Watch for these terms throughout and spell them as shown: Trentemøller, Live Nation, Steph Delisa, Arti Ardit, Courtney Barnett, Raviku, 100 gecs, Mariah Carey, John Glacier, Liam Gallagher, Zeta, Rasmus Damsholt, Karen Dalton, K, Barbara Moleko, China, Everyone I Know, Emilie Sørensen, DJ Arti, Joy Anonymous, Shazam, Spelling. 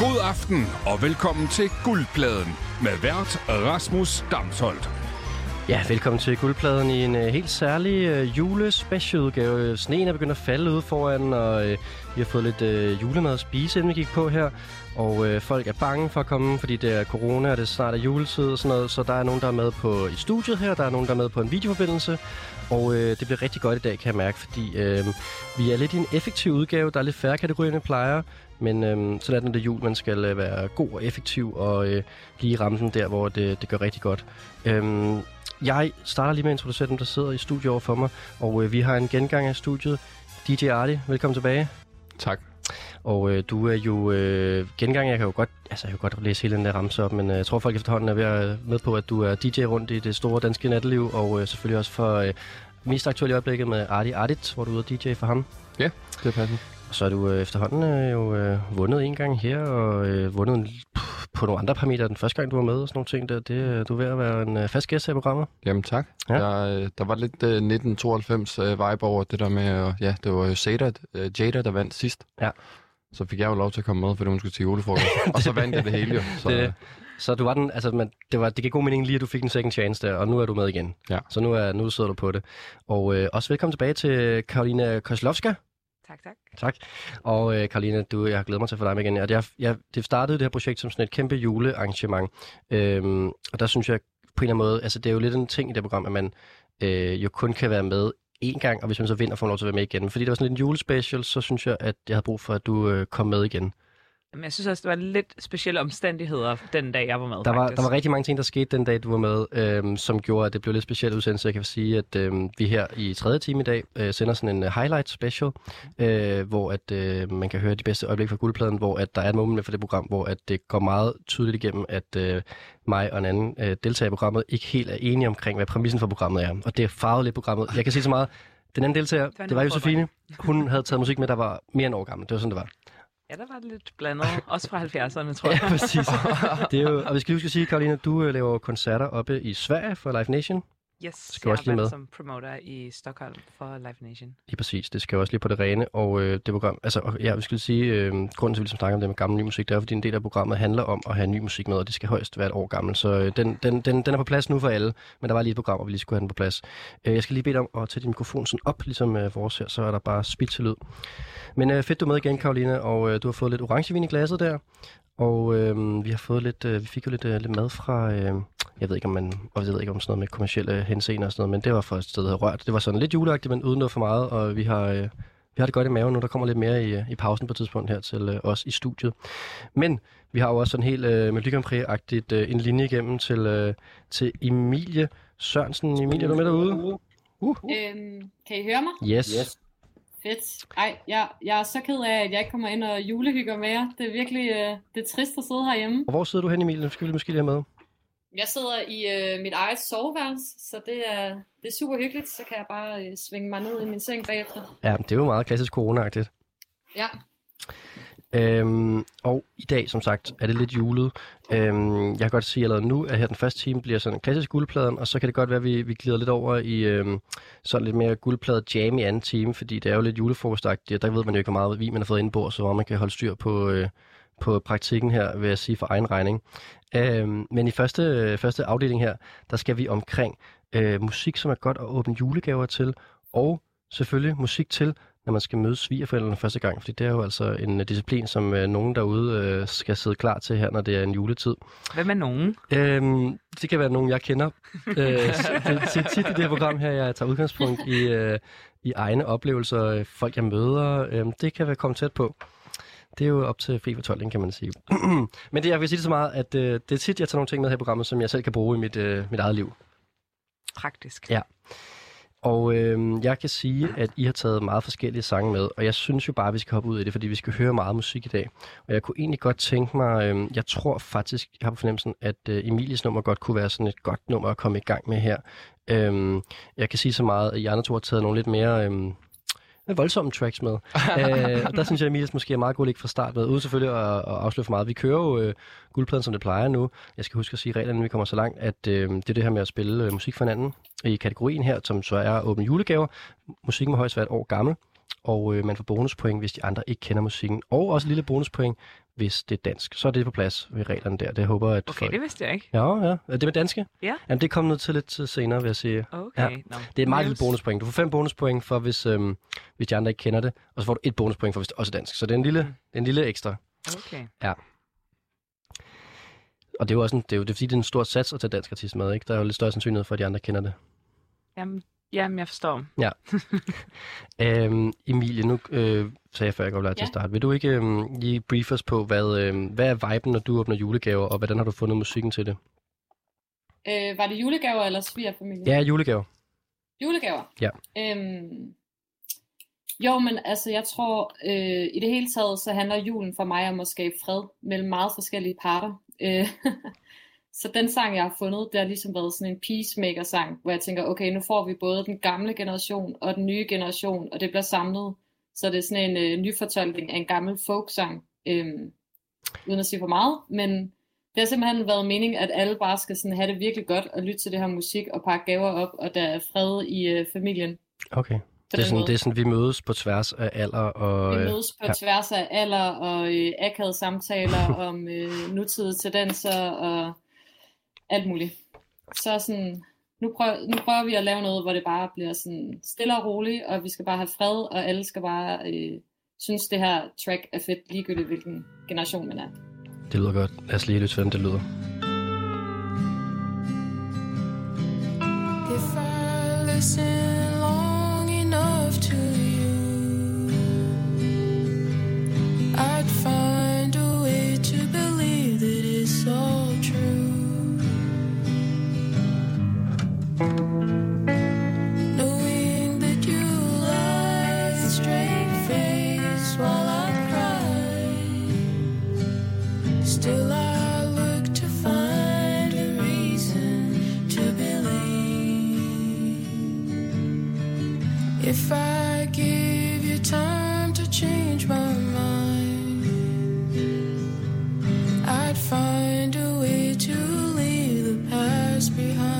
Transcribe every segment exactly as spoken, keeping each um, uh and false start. God aften og velkommen til Guldpladen med vært Rasmus Damsholt. Ja, velkommen til Guldpladen i en øh, helt særlig øh, julespecialudgave. Sneen er begyndt at falde ude foran, og øh, vi har fået lidt øh, julemad at spise, inden vi gik på her. Og øh, folk er bange for at komme, fordi det er corona, og det snart er juletid og sådan noget. Så der er nogen, der er med på i studiet her, der er nogen, der er med på en videoforbindelse. Og øh, det bliver rigtig godt i dag, kan jeg mærke, fordi øh, vi er lidt i en effektiv udgave. Der er lidt færre kategorier, end plejer. Men øh, sådan er det, det jul, man skal øh, være god og effektiv og øh, lige ramme den der, hvor det, det gør rigtig godt. Øh, Jeg starter lige med at introducere dem, der sidder i studiet over for mig, og øh, vi har en gengang af studiet. D J Arti, velkommen tilbage. Tak. Og øh, du er jo øh, gengang, jeg kan jo godt, altså jeg kan jo godt læse hele den der ramse op, men øh, jeg tror folk efterhånden er ved at, med på, at du er D J rundt i det store danske natteliv, og øh, selvfølgelig også for øh, mest aktuelle øjeblikket med Arti Ardit, hvor du er D J for ham. Ja, det er passende. Og så er du øh, efterhånden øh, jo øh, vundet en gang her, og øh, vundet en... på nogle andre parametre den første gang, du var med og sådan nogle ting der. Det, du er ved at være en øh, fast gæst her i programmet. Jamen tak. Ja. Jeg, der var lidt øh, nitten tooghalvfems øh, vibe over det der med, og, ja, det var jo Zeta, øh, Jada, der vandt sidst. Ja. Så fik jeg jo lov til at komme med, fordi hun skulle til julefrokost. Og så vandt jeg det hele jo. Så, det, øh. så du var den, altså, man, det, var, det gik god mening lige, at du fik en second chance der, og nu er du med igen. Ja. Så nu, er, nu sidder du på det. Og øh, også velkommen tilbage til Caroline Kozlowska. Tak, tak. Tak. Og øh, Caroline, du, jeg har glædet mig til at få dig med igen. Og det, jeg, jeg, det startede det her projekt som sådan et kæmpe julearrangement. Øhm, og der synes jeg på en eller anden måde, altså det er jo lidt en ting i det program, at man øh, jo kun kan være med én gang, og hvis man så vinder, får man lov til at være med igen. Fordi det var sådan lidt en julespecial, så synes jeg, at jeg havde brug for, at du øh, kom med igen. Men jeg synes også, det var lidt specielle omstændigheder den dag, jeg var med. Der var, der var rigtig mange ting, der skete den dag, du var med, øhm, som gjorde, at det blev lidt specielt udsendt. Så jeg kan sige, at øhm, vi her i tredje time i dag øh, sender sådan en uh, highlight special, øh, hvor at, øh, man kan høre de bedste øjeblikke fra Guldpladen, hvor at der er et moment med for det program, hvor at det går meget tydeligt igennem, at øh, mig og en anden øh, deltager i programmet ikke helt er enige omkring, hvad præmissen for programmet er. Og det er farvet lidt programmet. Jeg kan sige så meget. Den anden deltager, det var, det var Josefine. Hun havde taget musik med, der var mere end år gammel. Det var sådan, det var. Ja, der var det lidt blandet. Også fra halvfjerdserne, tror jeg. Ja, præcis. Det er jo, og vi skal lige huske at sige, Caroline, at du laver koncerter oppe i Sverige for Live Nation. Yes, skal jeg også lige med som promoter i Stockholm for Live Nation. Lige præcis, det skal også lige på det rene. Og øh, det program, altså ja, vi skal sige, øh, grunden til, at vi ligesom snakker om det med gammel ny musik, det er, fordi en del af programmet handler om at have ny musik med, og det skal højst være et år gammel. Så øh, den, den, den, den er på plads nu for alle, men der var lige et program, hvor vi lige skulle have den på plads. Øh, jeg skal lige bede dig om at tage din mikrofon sådan op, ligesom øh, vores her, så er der bare spild til lyd. Men øh, fedt, du er med igen, Caroline, og øh, du har fået lidt orangevin i glasset der. Og øh, vi har fået lidt, øh, vi fik jo lidt, øh, lidt mad fra, øh, jeg ved ikke om man, og jeg ved ikke om sådan noget med kommercielle henseender og sådan noget, men det var fra et sted, der hedder Rørt. Det var sådan lidt juleagtigt, men uden noget for meget, og vi har, øh, vi har det godt i maven nu. Der kommer lidt mere i, i pausen på et tidspunkt her til øh, os i studiet. Men vi har jo også sådan helt øh, melodicampræagtigt øh, en linje igennem til, øh, til Emilie Sørensen. Emilie, er du med derude? Uh, uh. Øhm, kan I høre mig? Yes. yes. Fedt. Ej, jeg, jeg er så ked af, at jeg ikke kommer ind og julehygger med jer. Det er virkelig øh, det er trist at sidde herhjemme. Og hvor sidder du hen, Emilie? Nu skal vi måske lige have med. Jeg sidder i øh, mit eget soveværelse, så det er, det er super hyggeligt. Så kan jeg bare øh, svinge mig ned i min seng bagefter. Ja, det er jo meget klassisk corona-agtigt. Ja. Øhm, og i dag, som sagt, er det lidt julet. Øhm, jeg kan godt sige allerede nu, at her den første time bliver sådan en klassisk Guldpladen, og så kan det godt være, at vi, vi glider lidt over i øhm, sådan lidt mere guldpladet jam i anden time, fordi det er jo lidt julefrokostagtigt, og der ved man jo ikke, hvor meget vin man har fået indbord, så hvor man kan holde styr på, øh, på praktikken her, vil jeg sige, for egen regning. Øhm, men i første, øh, første afdeling her, der skal vi omkring øh, musik, som er godt at åbne julegaver til, og selvfølgelig musik til, når man skal møde svigerforældrene første gang, fordi det er jo altså en disciplin, som øh, nogen derude øh, skal sidde klar til her, når det er en juletid. Hvem er nogen? Øhm, det kan være nogen, jeg kender. øh, det er tit i det her program her, jeg tager udgangspunkt i, øh, i egne oplevelser, folk jeg møder. Øh, det kan være komme tæt på. Det er jo op til fri fortolkning, kan man sige. Men det, jeg vil sige det så meget, at øh, det er tit, jeg tager nogle ting med her i programmet, som jeg selv kan bruge i mit, øh, mit eget liv. Praktisk. Ja. Og øh, jeg kan sige, at I har taget meget forskellige sange med, og jeg synes jo bare, at vi skal hoppe ud i det, fordi vi skal høre meget musik i dag. Og jeg kunne egentlig godt tænke mig, øh, jeg tror faktisk, jeg har på fornemmelsen, at øh, Emilies nummer godt kunne være sådan et godt nummer at komme i gang med her. Øh, jeg kan sige så meget, at I andre to har taget nogle lidt mere... Øh, voldsomme tracks med. Æ, og der synes jeg, at Emilie måske er meget god ligge fra start med, uden selvfølgelig at, at afsløre for meget. Vi kører jo øh, Guldpladen, som det plejer nu. Jeg skal huske at sige reglerne, når vi kommer så langt, at øh, det er det her med at spille øh, musik for hinanden i kategorien her, som så er åbne julegaver. Musikken må højst være et år gammel, og øh, man får bonuspoint, hvis de andre ikke kender musikken. Og også et lille bonuspoint, hvis det er dansk. Så er det på plads ved reglerne der. Det håber at okay, folk... det vidste jeg ikke. Ja, ja. Er det med danske? Ja. Jamen, det kom noget til lidt tid senere, vil jeg sige. Okay. Ja. No. Det er et meget lille bonuspoint. Du får fem bonuspoint for, hvis, øhm, hvis de andre ikke kender det. Og så får du et bonuspoint for, hvis det også er dansk. Så det er en lille, mm. en lille ekstra. Okay. Ja. Og det er jo også en, det er jo, det er, fordi, det er en stor sats at tage dansk artist med, ikke? Der er jo lidt større sandsynlighed for, at de andre kender det. Jamen, jamen jeg forstår. Ja. øhm, Emilie, nu øh, sagde jeg før, jeg går lige til start. Vil du ikke øh, lige brief os på, hvad, øh, hvad er viben, når du åbner julegaver, og hvordan har du fundet musikken til det? Øh, var det julegaver eller svigerfamilie? Ja, julegaver. Julegaver? Ja. Øhm, jo, men altså, jeg tror, øh, i det hele taget, så handler julen for mig om at skabe fred mellem meget forskellige parter. Så den sang, jeg har fundet, det har ligesom været sådan en peacemaker-sang, hvor jeg tænker, okay, nu får vi både den gamle generation og den nye generation, og det bliver samlet. Så det er sådan en øh, nyfortolkning af en gammel folksang, øh, uden at sige for meget. Men det har simpelthen været meningen, at alle bare skal sådan have det virkelig godt og lytte til det her musik og pakke gaver op, og der er fred i øh, familien. Okay. Det er, sådan, det er sådan, vi mødes på tværs af alder og... Vi mødes på ja. tværs af alder og øh, akavede samtaler om øh, nutidige tendenser og alt muligt. Så sådan, nu prøver, nu prøver vi at lave noget, hvor det bare bliver sådan stille og roligt, og vi skal bare have fred, og alle skal bare øh, synes, det her track er fedt, ligegyldigt hvilken generation man er. Det lyder godt. Lad os lige lytte, hvordan det lyder. If I listen long enough to you, I'd find a way to believe that it's all true. Knowing that you lie with a straight face while I cry, still I look to find a reason to believe. If I give you time to change my mind, I'd find a way to leave the past behind.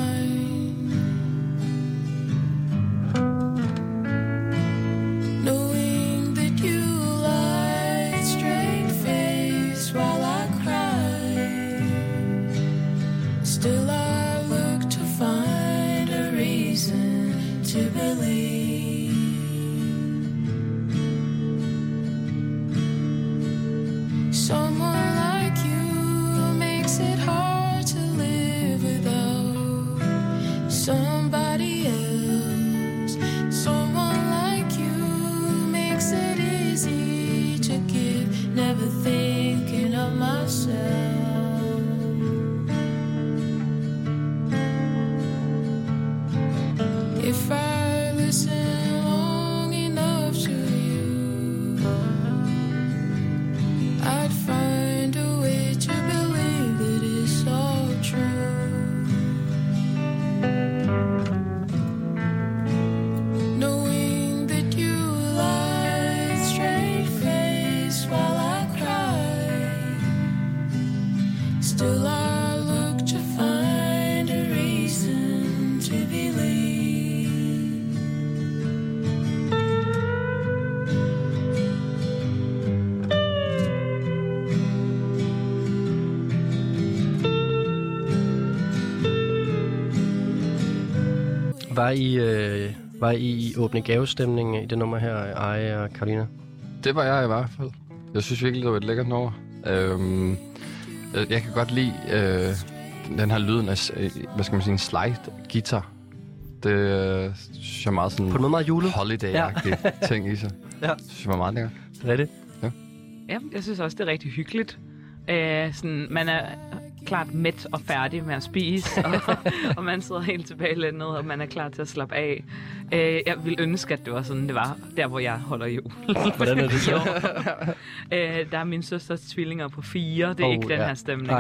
Var I, øh, var I i åbne gavestemning i det nummer her, Arti og Caroline? Det var jeg i hvert fald. Jeg synes virkelig, det var et lækkert nummer. Øhm, jeg kan godt lide øh, den her lyden af, hvad skal man sige, en slide-guitar. Det øh, synes jeg er meget sådan... På en måde meget julet. Holiday-agtig ja. ting i sig. Ja. Det synes jeg var meget lækkert. Rigtigt? Ja. Ja, jeg synes også, det er rigtig hyggeligt. Æh, sådan, man er... klart mæt og færdig med at spise, og, og man sidder helt tilbage i landet, og man er klar til at slappe af. Øh, jeg ville ønske, at det var sådan, det var der, hvor jeg holder jul. Hvordan er det så? øh, der er min søsters tvillinger på fire, det er oh, ikke den ja. her stemning.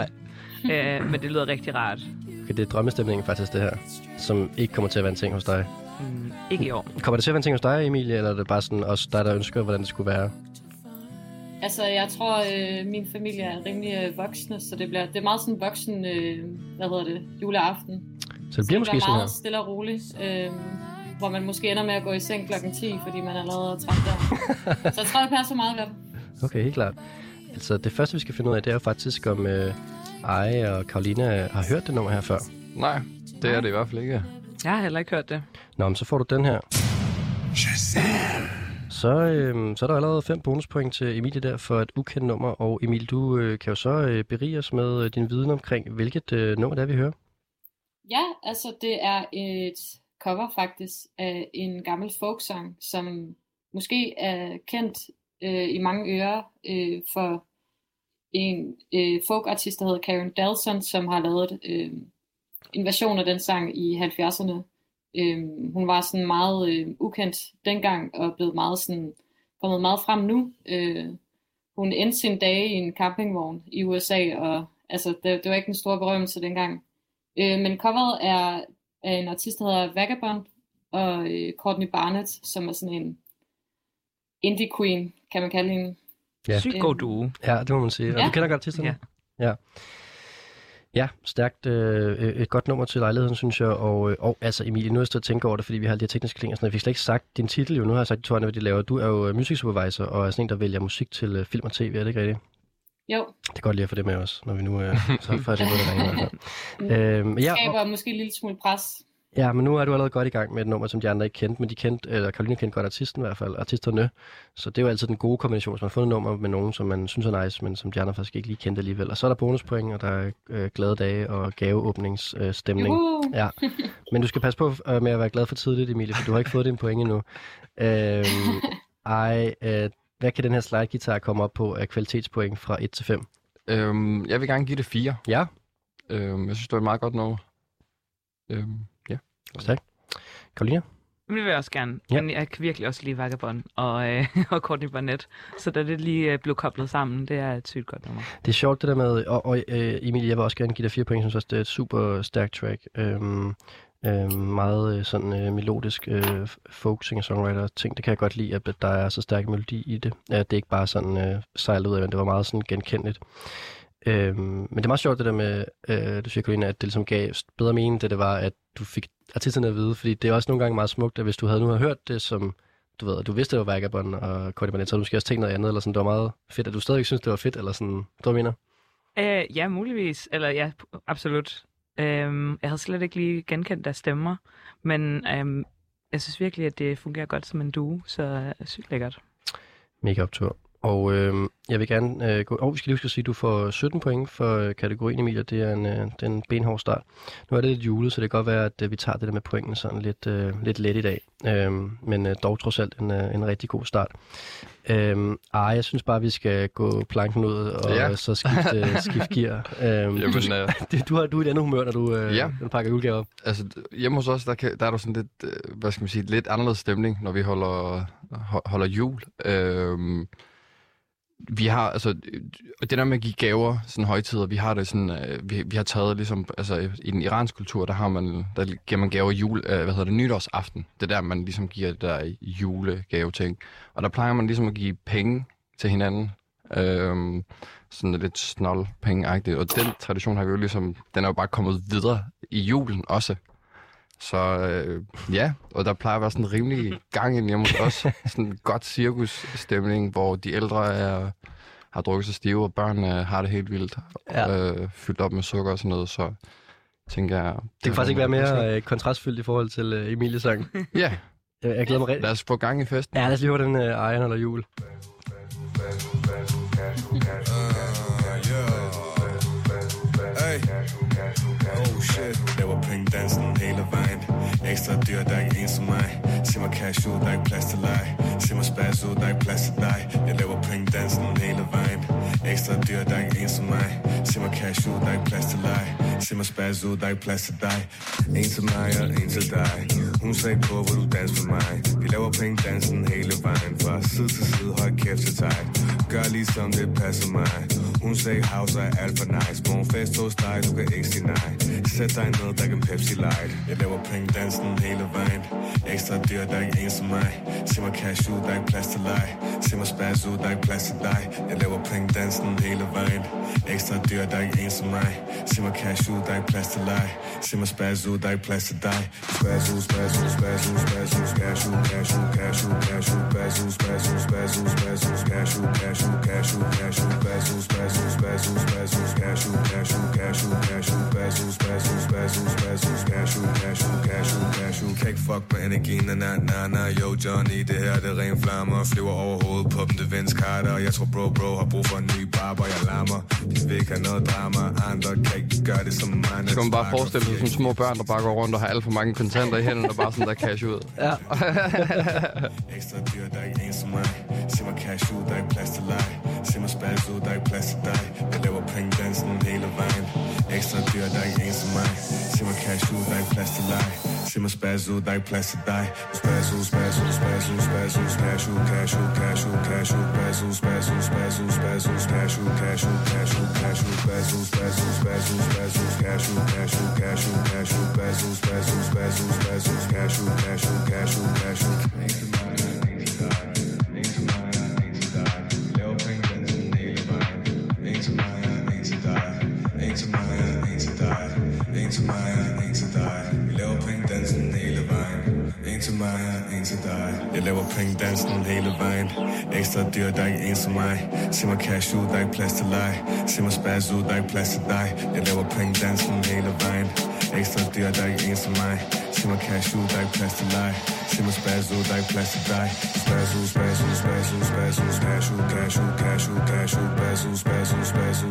Øh, men det lyder rigtig rart. Okay, det er drømmestemningen faktisk, det her, som ikke kommer til at være en ting hos dig. Mm, ikke i år. Kommer det til at være en ting hos dig, Emilie, eller er det bare sådan også dig, der ønsker, hvordan det skulle være? Altså, jeg tror, øh, min familie er rimelig øh, voksne, så det bliver det er meget sådan voksen, øh, hvad hedder det, juleaften. Så det bliver, så det bliver måske sådan her. Meget stille og roligt, øh, hvor man måske ender med at gå i seng klokken ti, fordi man allerede er træt der. Så jeg tror, det passer meget godt. Okay, helt klart. altså det første, vi skal finde ud af, det er faktisk, om øh, Arie og Karolina har hørt det nummer her før. Nej, det Nej. er det i hvert fald ikke. Jeg har heller ikke hørt det. Nå, men så får du den her. Så, øh, så er der allerede fem bonuspoint til Emilie der for et ukendt nummer. Og Emilie, du øh, kan jo så øh, berige os med øh, din viden omkring, hvilket øh, nummer det er, vi hører. Ja, altså det er et cover faktisk af en gammel folksang, som måske er kendt øh, i mange ører øh, for en øh, folkartist, der hedder Karen Dalton, som har lavet øh, en version af den sang i halvfjerdserne. Øhm, hun var sådan meget øh, ukendt dengang og blevet meget sådan kommet meget frem nu. Øh, hun endte sin dage i en campingvogn i U S A, og altså det, det var ikke en stor berømmelse dengang. Øh, men coveret er af en artist, der hedder Vagabond og øh, Courtney Barnett, som er sådan en indie queen, kan man kalde hende. Ja. Sygt god duo. Ja, det må man sige. Og ja. Du kender godt artisterne. Ja. Ja. Ja, stærkt. Øh, et godt nummer til lejligheden, synes jeg. Og, øh, og altså, Emilie, nu har jeg stået og tænker over det, fordi vi har alle de tekniske ting og sådan noget. Jeg fik slet ikke sagt din titel jo. Nu har jeg sagt, at hvad de laver. Du er jo musiksupervisor og er sådan en, der vælger musik til øh, film og tv. Er det ikke rigtigt? Jo. Det er godt lige at få det med os, når vi nu øh, så får det med dig. øhm, ja, skaber måske en lille smule pres. Ja, men nu er du allerede godt i gang med et nummer, som de andre ikke kendte, men de kendte, eller Caroline kendte godt artisten i hvert fald, artisterne. Så det er jo altid den gode kombination, hvis man har fundet nummer med nogen, som man synes er nice, men som de andre faktisk ikke lige kendte alligevel. Og så er der bonuspoint, og der er øh, glade dage og gaveåbningsstemning. Øh, ja. Men du skal passe på øh, med at være glad for tidligt, Emilie, for du har ikke fået din point endnu. Øh, ej, øh, hvad kan den her slide-guitar komme op på af kvalitetspoint fra et til fem? Øhm, jeg vil gerne give det fire. Ja. Øhm, jeg synes, det er et meget godt nummer. Øhm. Tak. Karolina? Det vil jeg også gerne, ja. Men jeg kan virkelig også lide Vagabond og, øh, og Courtney Barnett, så da det lige øh, blev koblet sammen, det er et sygt godt nummer. Det er sjovt det der med, og, og øh, Emilie, jeg vil også gerne give dig fire point, jeg synes også, det er et super stærkt track. Øhm, øhm, meget sådan øh, melodisk øh, folk singer-songwriter ting, det kan jeg godt lide, at der er så stærk melodi i det, at det ikke bare sådan øh, sejlede ud af, men det var meget sådan genkendeligt. Øhm, men det er meget sjovt det der med, øh, du siger, Karolina, at det ligesom gav bedre mening, da det var, at du fik artisterne at vide, fordi det er også nogle gange meget smukt, at hvis du havde nu havde hørt det, som du ved, du vidste, det var Vagabond og Courtney Barnett, så havde du måske også tænkt noget andet, eller sådan, det var meget fedt, at du stadigvæk synes, det var fedt, eller sådan, du mener? Øh, ja, muligvis, eller ja, absolut. Øhm, jeg havde slet ikke lige genkendt deres stemmer, men øhm, jeg synes virkelig, at det fungerer godt som en duo, så øh, sygt lækkert. Mega optur. Og øh, jeg vil gerne øh, gå... Og oh, vi skal lige huske at sige, at du får sytten point for kategorien, Emilie. Det er en, øh, det er en benhård start. Nu er det lidt julet, så det kan godt være, at øh, vi tager det der med pointene sådan lidt, øh, lidt let i dag. Øh, men øh, dog trods alt en, øh, en rigtig god start. Øh, Ej, jeg synes bare, vi skal gå planken ud og ja. øh, så skifte, øh, skifte gear. Øh, Jamen, du, øh... du, har, du er i et andet humør, når du, øh, ja. når du pakker julegaver op. Altså, hjemme hos os, der, kan, der er der sådan lidt, hvad skal man sige, lidt anderledes stemning, når vi holder, holder jul. Øh, Vi har, altså, det der med at give gaver, sådan højtider, vi har det sådan, øh, vi, vi har taget ligesom, altså, i den iranske kultur, der har man, der giver man gaver jul, øh, hvad hedder det, nytårsaften. Det er der, man ligesom giver det der julegaveting. Og der plejer man ligesom at give penge til hinanden, øh, sådan lidt snold pengeagtigt. Og den tradition har vi jo ligesom, den er jo bare kommet videre i julen også. Så øh, ja, og der plejer at være sådan en rimelig gang ind hjemme hos os. Sådan en godt cirkusstemning, hvor de ældre er, har drukket sig stive, og børnene har det helt vildt. Ja. Øh, fyldt op med sukker og sådan noget, så tænker jeg... Det, det kan faktisk ikke være mere øh, kontrastfyldt i forhold til øh, Emilies sang. Ja. Jeg, jeg glæder mig rigtig. Lad os få gang i festen. Ja, lad os lige høre den øh, Ejen eller Jul. Dansen hele vejen. Ekstra dyr, der er ikke en som mig. Se mig cash ud, der er ikke plads til dig. Se mig spas ud, der er ikke plads til dig. Jeg laver pringdansen hele vejen. Ekstra dyr, der er ikke en som mig. Se mig cash ud, der er ikke plads til dig. Se mig spas ud, der er ikke plads til dig. En til mig og en til dig. Hun sagde ikke på, hvor du danser med mig. Vi laver pringdansen hele vejen. Fra side til side, høj kæft til dig. Gør ligesom det passer mig. Hun sagde house er alt for nice. Morgen fest hos dig, du kan ikke sige nej. Sæt dig ned, der kan Pepsi Light. Jeg laver pringdansen hele vejen. Ekstra dyr, der er ikke en som mig. Se mig cash ud, der er ikke plads til dig. Se mig spas ud, der er ikke plads til dig. Jeg laver pringdansen hele vejen. Ekstra dyr, der er ikke en som mig. Se mig cash ud, der er ikke plads til dig. Se mig spas ud, der er ikke plads til dig. Spas ud, spas ud, spas ud, spas ud, cash ud, cash ud, cash ud, cash ud, spas ud, spas ud, spas ud, spas ud, cash ud, cash ud, cash ud, cash ud, spas mannequiner, na na na, yo Johnny, det her det ren flammer, flyver over hovedet på dem, det vens karter, jeg tror bro bro har brug for en ny barber, jeg larmer, de vil ikke have noget drama, andre kan ikke gøre det som mig. Så kan man bare forestille sig som små børn, der bare går rundt og har alt for mange kontanter i hænderne, der bare sådan der cash ud. Ja. Ekstra dyr, der er ikke en som mig, se mig cash ud, der er ikke plads til dig, se mig spals ud, der er ikke plads til dig, jeg laver pringdansen hele vejen. Ekstra dyr, der er ikke en som mig, se mig cash ud, der er ikke plads til dig, se mig spals ud, der er ikke plads til dig. Spals ud, spals ud, spals ud, spals ud, spals ud, cash ud, cash ud, cash ud, spals ud, spals ud, spals ud, spals ud, cash ud, cash ud, cash ud, cash ud, spals ud, spals ud, spals ud, spals ud, cash ud, cash ud, cash ud, cash ud, spals ud, spals ud, spals ud, spals ud, cash ud, cash ud, cash ud, cash ud. En til mig, en til dig. Vi laver pringdansen hele vejen. En til mig, en til dig. Jeg laver pringdansen hele vejen. Ekstra dyr, der er ikke en som mig. Se mig cash ud, der er ikke plads til dig. Se mig spaz ud, der er ikke plads til dig. Jeg laver pringdansen hele vejen. Ekstra dyr, der er ikke en som mig. Se mig cash ud, der er ikke plads til dig. Se mig spaz ud, der er ikke plads til dig. Spaz ud, spaz ud, spaz ud, spaz ud, spaz ud, cash ud, cash ud, cash ud, spaz ud, spaz ud,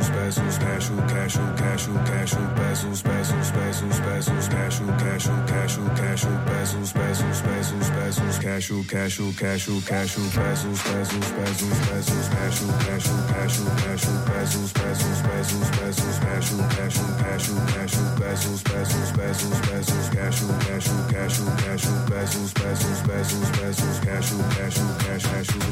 spaz ud, spaz ud, cash ud, cash ud, cash ud, cash ud, spaz ud, spaz ud, spaz ud, spaz ud, cash ud, cash ud, cash ud, cash ud, spaz ud, spaz ud, spaz ud, spaz ud, cash ud, cash ud, cash ud, cash ud, spaz ud, spaz ud, spaz ud, spaz ud, cash ud, cash ud, cash ud, cash ud, spaz ud, spaz ud, spaz ud, spaz ud, cash ud, cash ud, cash ud, cash ud, spaz ud, spaz ud, spaz ud, spaz ud, cash ud, cash ud, cash ud, cash ud, spaz ud, spaz ud, spaz ud, spaz ud, cash ud, cash ud, cash, cash ud.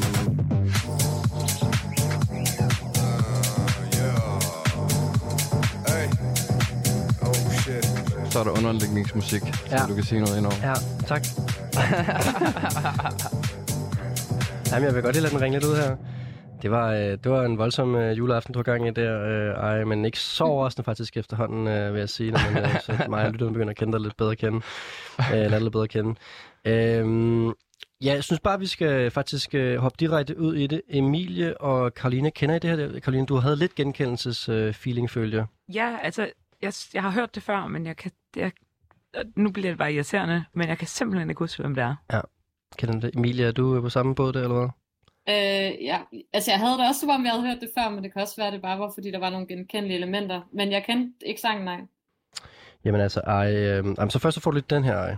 Så er der underlægningsmusik, så ja. Du kan sige noget indover. Ja, tak. Jamen, jeg vil godt lige lade den ringe lidt ud her. Det var, øh, det var en voldsom øh, juleaften, du har gang i der. Øh, ej, men ikke så overraskende faktisk efterhånden, øh, vil jeg sige, når man, øh, så mig og lytterne begynder at kende dig lidt bedre at kende. Øh, lad lidt bedre at kende. Øh, ja, jeg synes bare, vi skal faktisk øh, hoppe direkte ud i det. Emilie og Caroline, kender I det her? Caroline, du havde lidt genkendelsesfeeling-følger. Øh, ja, altså... Jeg, jeg har hørt det før, men jeg kan... Jeg, nu bliver det bare irriterende, men jeg kan simpelthen ikke huske, hvem det er. Ja. Kan det, Emilie, er du på samme båd der, eller hvad? Øh, ja. Altså, jeg havde det også, om jeg havde hørt det før, men det kan også være, det bare var, fordi der var nogle genkendelige elementer. Men jeg kendte ikke sangen, nej. Jamen altså, ej... Øh, jamen, så først så får du lidt den her, ej.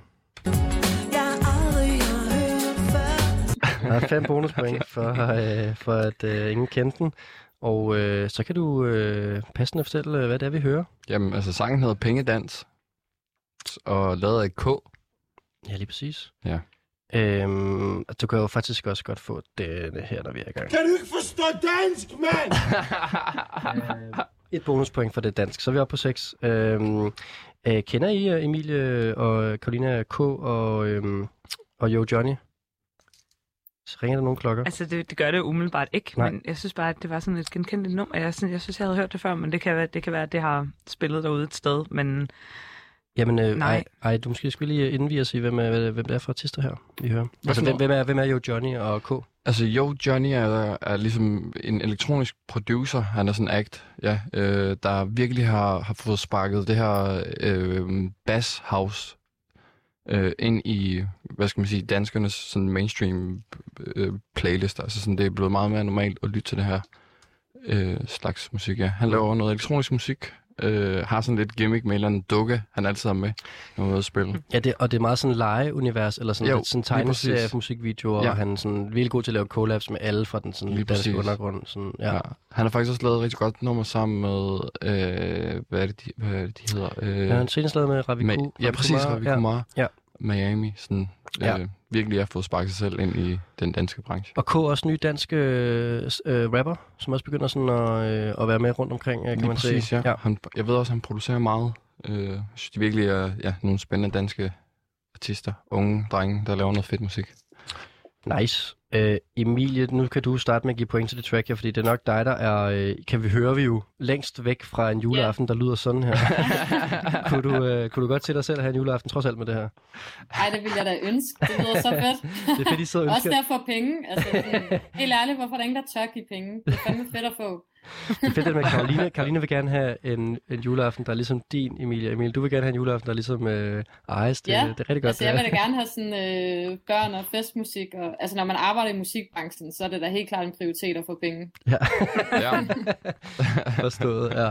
Der er fem bonuspoint for, øh, for at øh, ingen kendte den. Og øh, så kan du øh, passende fortælle, hvad det er, vi hører. Jamen, altså sangen hedder Pengedans, og lavet af K. Ja, lige præcis. Ja. Øhm, du kan jo faktisk også godt få det, det her, når vi er i gang. Kan du ikke forstå dansk, mand? øh, et bonuspoint for det dansk, så er vi oppe på seks. Øhm, øh, kender I Emilie og Caroline K. og, øhm, og Yo Johnny? Så ringer der nogle klokker. Altså, det, det gør det umiddelbart ikke, nej. Men jeg synes bare, at det var sådan et genkendeligt nummer. Jeg synes, jeg, synes, jeg havde hørt det før, men det kan være, det kan være, at det har spillet derude et sted, men jamen, øh, nej. Ej, ej, du måske skal lige indvige os i, hvem er, hvem er for artister her, vi hører. Altså, hvem, hvem, er, hvem er Yo Johnny og K? Altså, Yo Johnny er, er ligesom en elektronisk producer, han er sådan en act, ja, øh, der virkelig har, har fået sparket det her øh, bass house Øh, ind i, hvad skal man sige, danskernes sådan mainstream øh, playlister. Altså sådan, det er blevet meget mere normalt at lytte til det her øh, slags musik, ja. Han laver noget elektronisk musik, øh, har sådan lidt gimmick med en eller anden dukke, han altid har med, når han er ude at spille. Ja, det, og det er meget sådan legeunivers, eller sådan jo, lidt sådan tegneserie af musikvideoer, ja. Og han er sådan virkelig god til at lave collabs med alle fra den sådan danske undergrund. Sådan, ja. Ja. Han har faktisk også lavet et rigtig godt nummer sammen med, øh, hvad, er det, de, hvad er det, de hedder? Øh, ja, han senest lavet med Raviku. Med, ja, Raviku, ja, præcis, Raviku Mara. Ja. Ja. Miami, sådan ja. øh, virkelig har fået sparket sig selv ind i den danske branche. Og K er også en ny dansk øh, rapper, som også begynder sådan at, øh, at være med rundt omkring, kan lige man præcis, sige. Ja. Ja. Han, jeg ved også, at han producerer meget. Øh, jeg synes, de virkelig er ja, nogle spændende danske artister, unge drenge, der laver noget fedt musik. Nice. Øh, Emilie, nu kan du starte med at give point til det track her, fordi det er nok dig, der er, øh, kan vi høre vi jo, længst væk fra en juleaften, yeah. Der lyder sådan her. kunne, du, øh, kunne du godt se dig selv at have en juleaften, trods alt med det her? Ej, det ville jeg da ønske. Det lyder så fedt. Det er fedt, I så ønsker. Også der at få penge. Altså, helt ærligt, hvorfor er der ingen, der tør give penge? Det er fandme fedt at få. Det er fedt, det med Caroline. Caroline vil gerne have en, en juleaften, der er ligesom din, Emilie. Emilie, du vil gerne have en juleaften, der er ligesom øh, Ice. Det, ja, det er rigtig godt. Altså, jeg vil da gerne have sådan øh, børn og festmusik. Og, altså, når man arbejder i musikbranchen, så er det da helt klart en prioritet at få penge. Ja. Ja. Forstået, ja.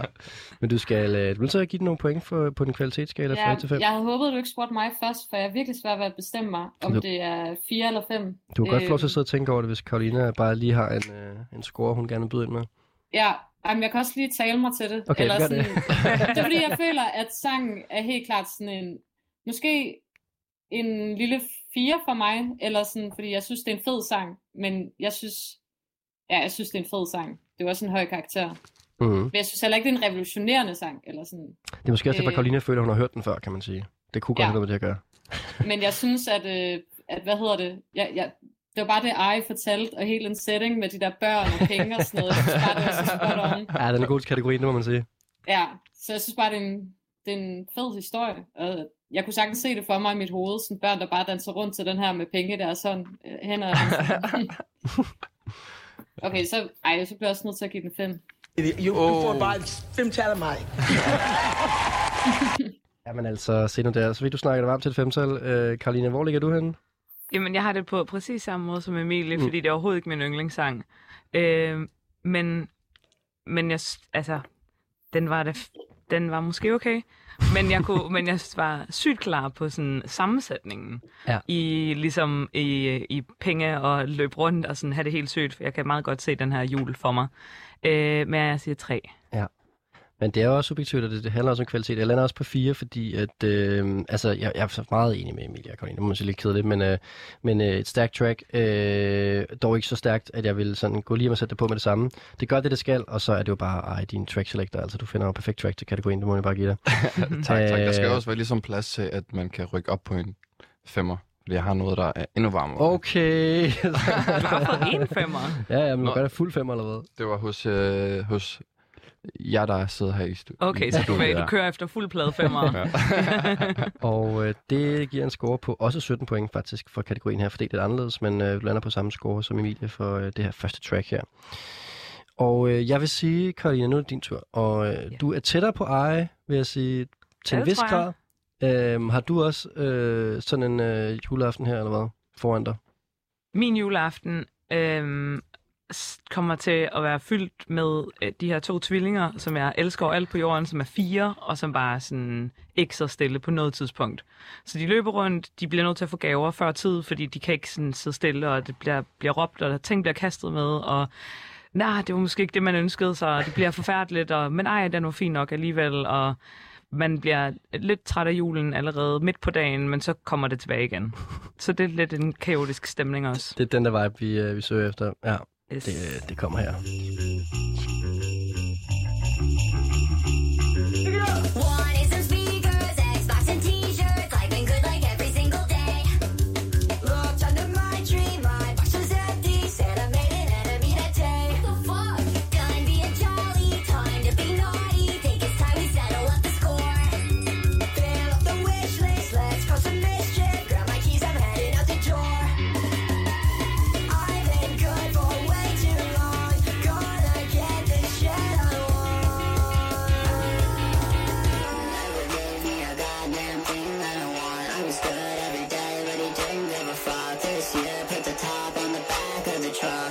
Men du skal øh, du vil så give den nogle point for, på den kvalitetsskala ja, fra en til fem. Jeg havde håbet, du ikke spurgte mig først, for jeg er virkelig svær ved at bestemme mig, om du, det er fire eller fem. Du kan øh, godt få lov til at sidde og tænke over det, hvis Caroline bare lige har en, øh, en score, hun gerne vil byde ind med. Ja, jamen, jeg kan også lige tale mig til det. Okay, eller sådan, det. Det er fordi, jeg føler, at sangen er helt klart sådan en, måske en lille fire for mig, eller sådan, fordi jeg synes, det er en fed sang, men jeg synes, ja, jeg synes, det er en fed sang. Det er også en høj karakter. Mm-hmm. Men jeg synes heller ikke, det er en revolutionerende sang, eller sådan. Det er måske også derfor, at Caroline føler, hun har hørt den før, kan man sige. Det kunne godt ja. Have noget med det at gøre. Men jeg synes, at, øh, at hvad hedder det, jeg... jeg det var bare det, Ari fortalte, og hele en setting med de der børn og penge og sådan noget. Jeg synes bare, det var så spot on. Ja, den er god kategori, det må man sige. Ja, så jeg synes bare, det er en, det er en fed historie. Og jeg kunne sagtens se det for mig i mit hoved, sådan børn, der bare danser rundt til den her med penge der, sådan hen og sådan. Okay, så, ej, så bliver jeg også nødt til at give den fem. Jo, du får bare fem tal af mig. Jamen altså, se nu der. Så vidt du snakker dig varmt til et femtal. Øh, Caroline, hvor ligger du henne? Jamen, jeg har det på præcis samme måde som Emilie, mm. fordi det er overhovedet ikke min yndlingssang. Øh, men men jeg, altså, den var, det, den var måske okay, men jeg, kunne, men jeg var sygt klar på sådan sammensætningen ja. i, ligesom i, i penge og løb rundt og sådan have det helt sygt. For jeg kan meget godt se den her jul for mig. Øh, men jeg siger tre. Ja. Men det er jo også subjektivt, og det, det handler også om kvalitet. Jeg lander også på fire, fordi at, øh, altså, jeg, jeg er så meget enig med Emilie og Caroline. Det må man sige lidt kede lidt, men, øh, men øh, et stærkt track. Øh, dog ikke så stærkt, at jeg vil sådan gå lige om og sætte det på med det samme. Det gør det, det skal, og så er det jo bare, ej, din track selector. Altså, du finder jo perfekt track til kategorien, det må jeg bare give dig. tak, tak. Der skal også være ligesom plads til, at man kan rykke op på en femmer. Jeg har noget, der er endnu varmere. Okay. Du har fået en femmer. Ja, ja, men du gør det fuld femmer eller hvad? Det var hos... Øh, hos Jeg, der sidder her i studiet. Okay, så du, ved, du kører efter fuld plade femmer. Ja. Og øh, det giver en score på også sytten point faktisk for kategorien her, fordi det er anderledes, men øh, du lander på samme score som Emilie for øh, det her første track her. Og øh, jeg vil sige, Caroline, nu er det din tur, og øh, yeah. du er tættere på eje, vil jeg sige, til en vis grad. Æm, har du også øh, sådan en øh, juleaften her, eller hvad, foran dig? Min juleaften... Øh... kommer til at være fyldt med de her to tvillinger, som jeg elsker alt på jorden, som er fire, og som bare sådan ikke så stille på noget tidspunkt. Så de løber rundt, de bliver nødt til at få gaver før tid, fordi de kan ikke sådan sidde stille, og det bliver, bliver råbt, og der ting bliver kastet med, og nej, det var måske ikke det, man ønskede sig, og det bliver forfærdeligt, og men ej, den var fin nok alligevel, og man bliver lidt træt af julen allerede midt på dagen, men så kommer det tilbage igen. Så det er lidt en kaotisk stemning også. Det er den der vibe, vi, vi søger efter, ja. Yes. Det, det kommer her. Time.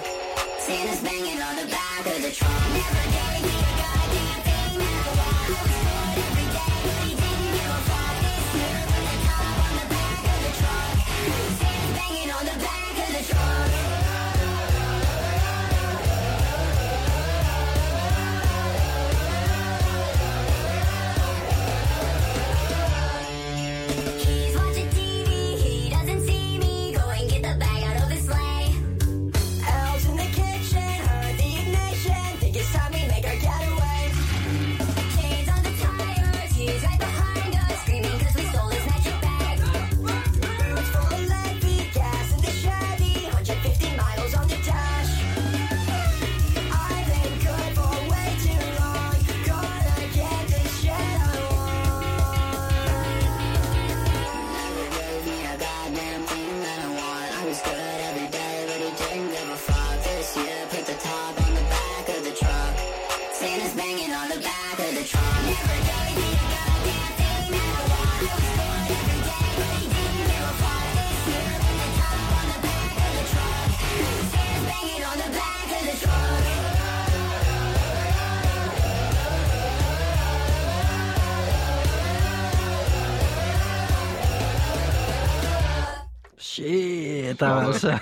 Shit, der var også.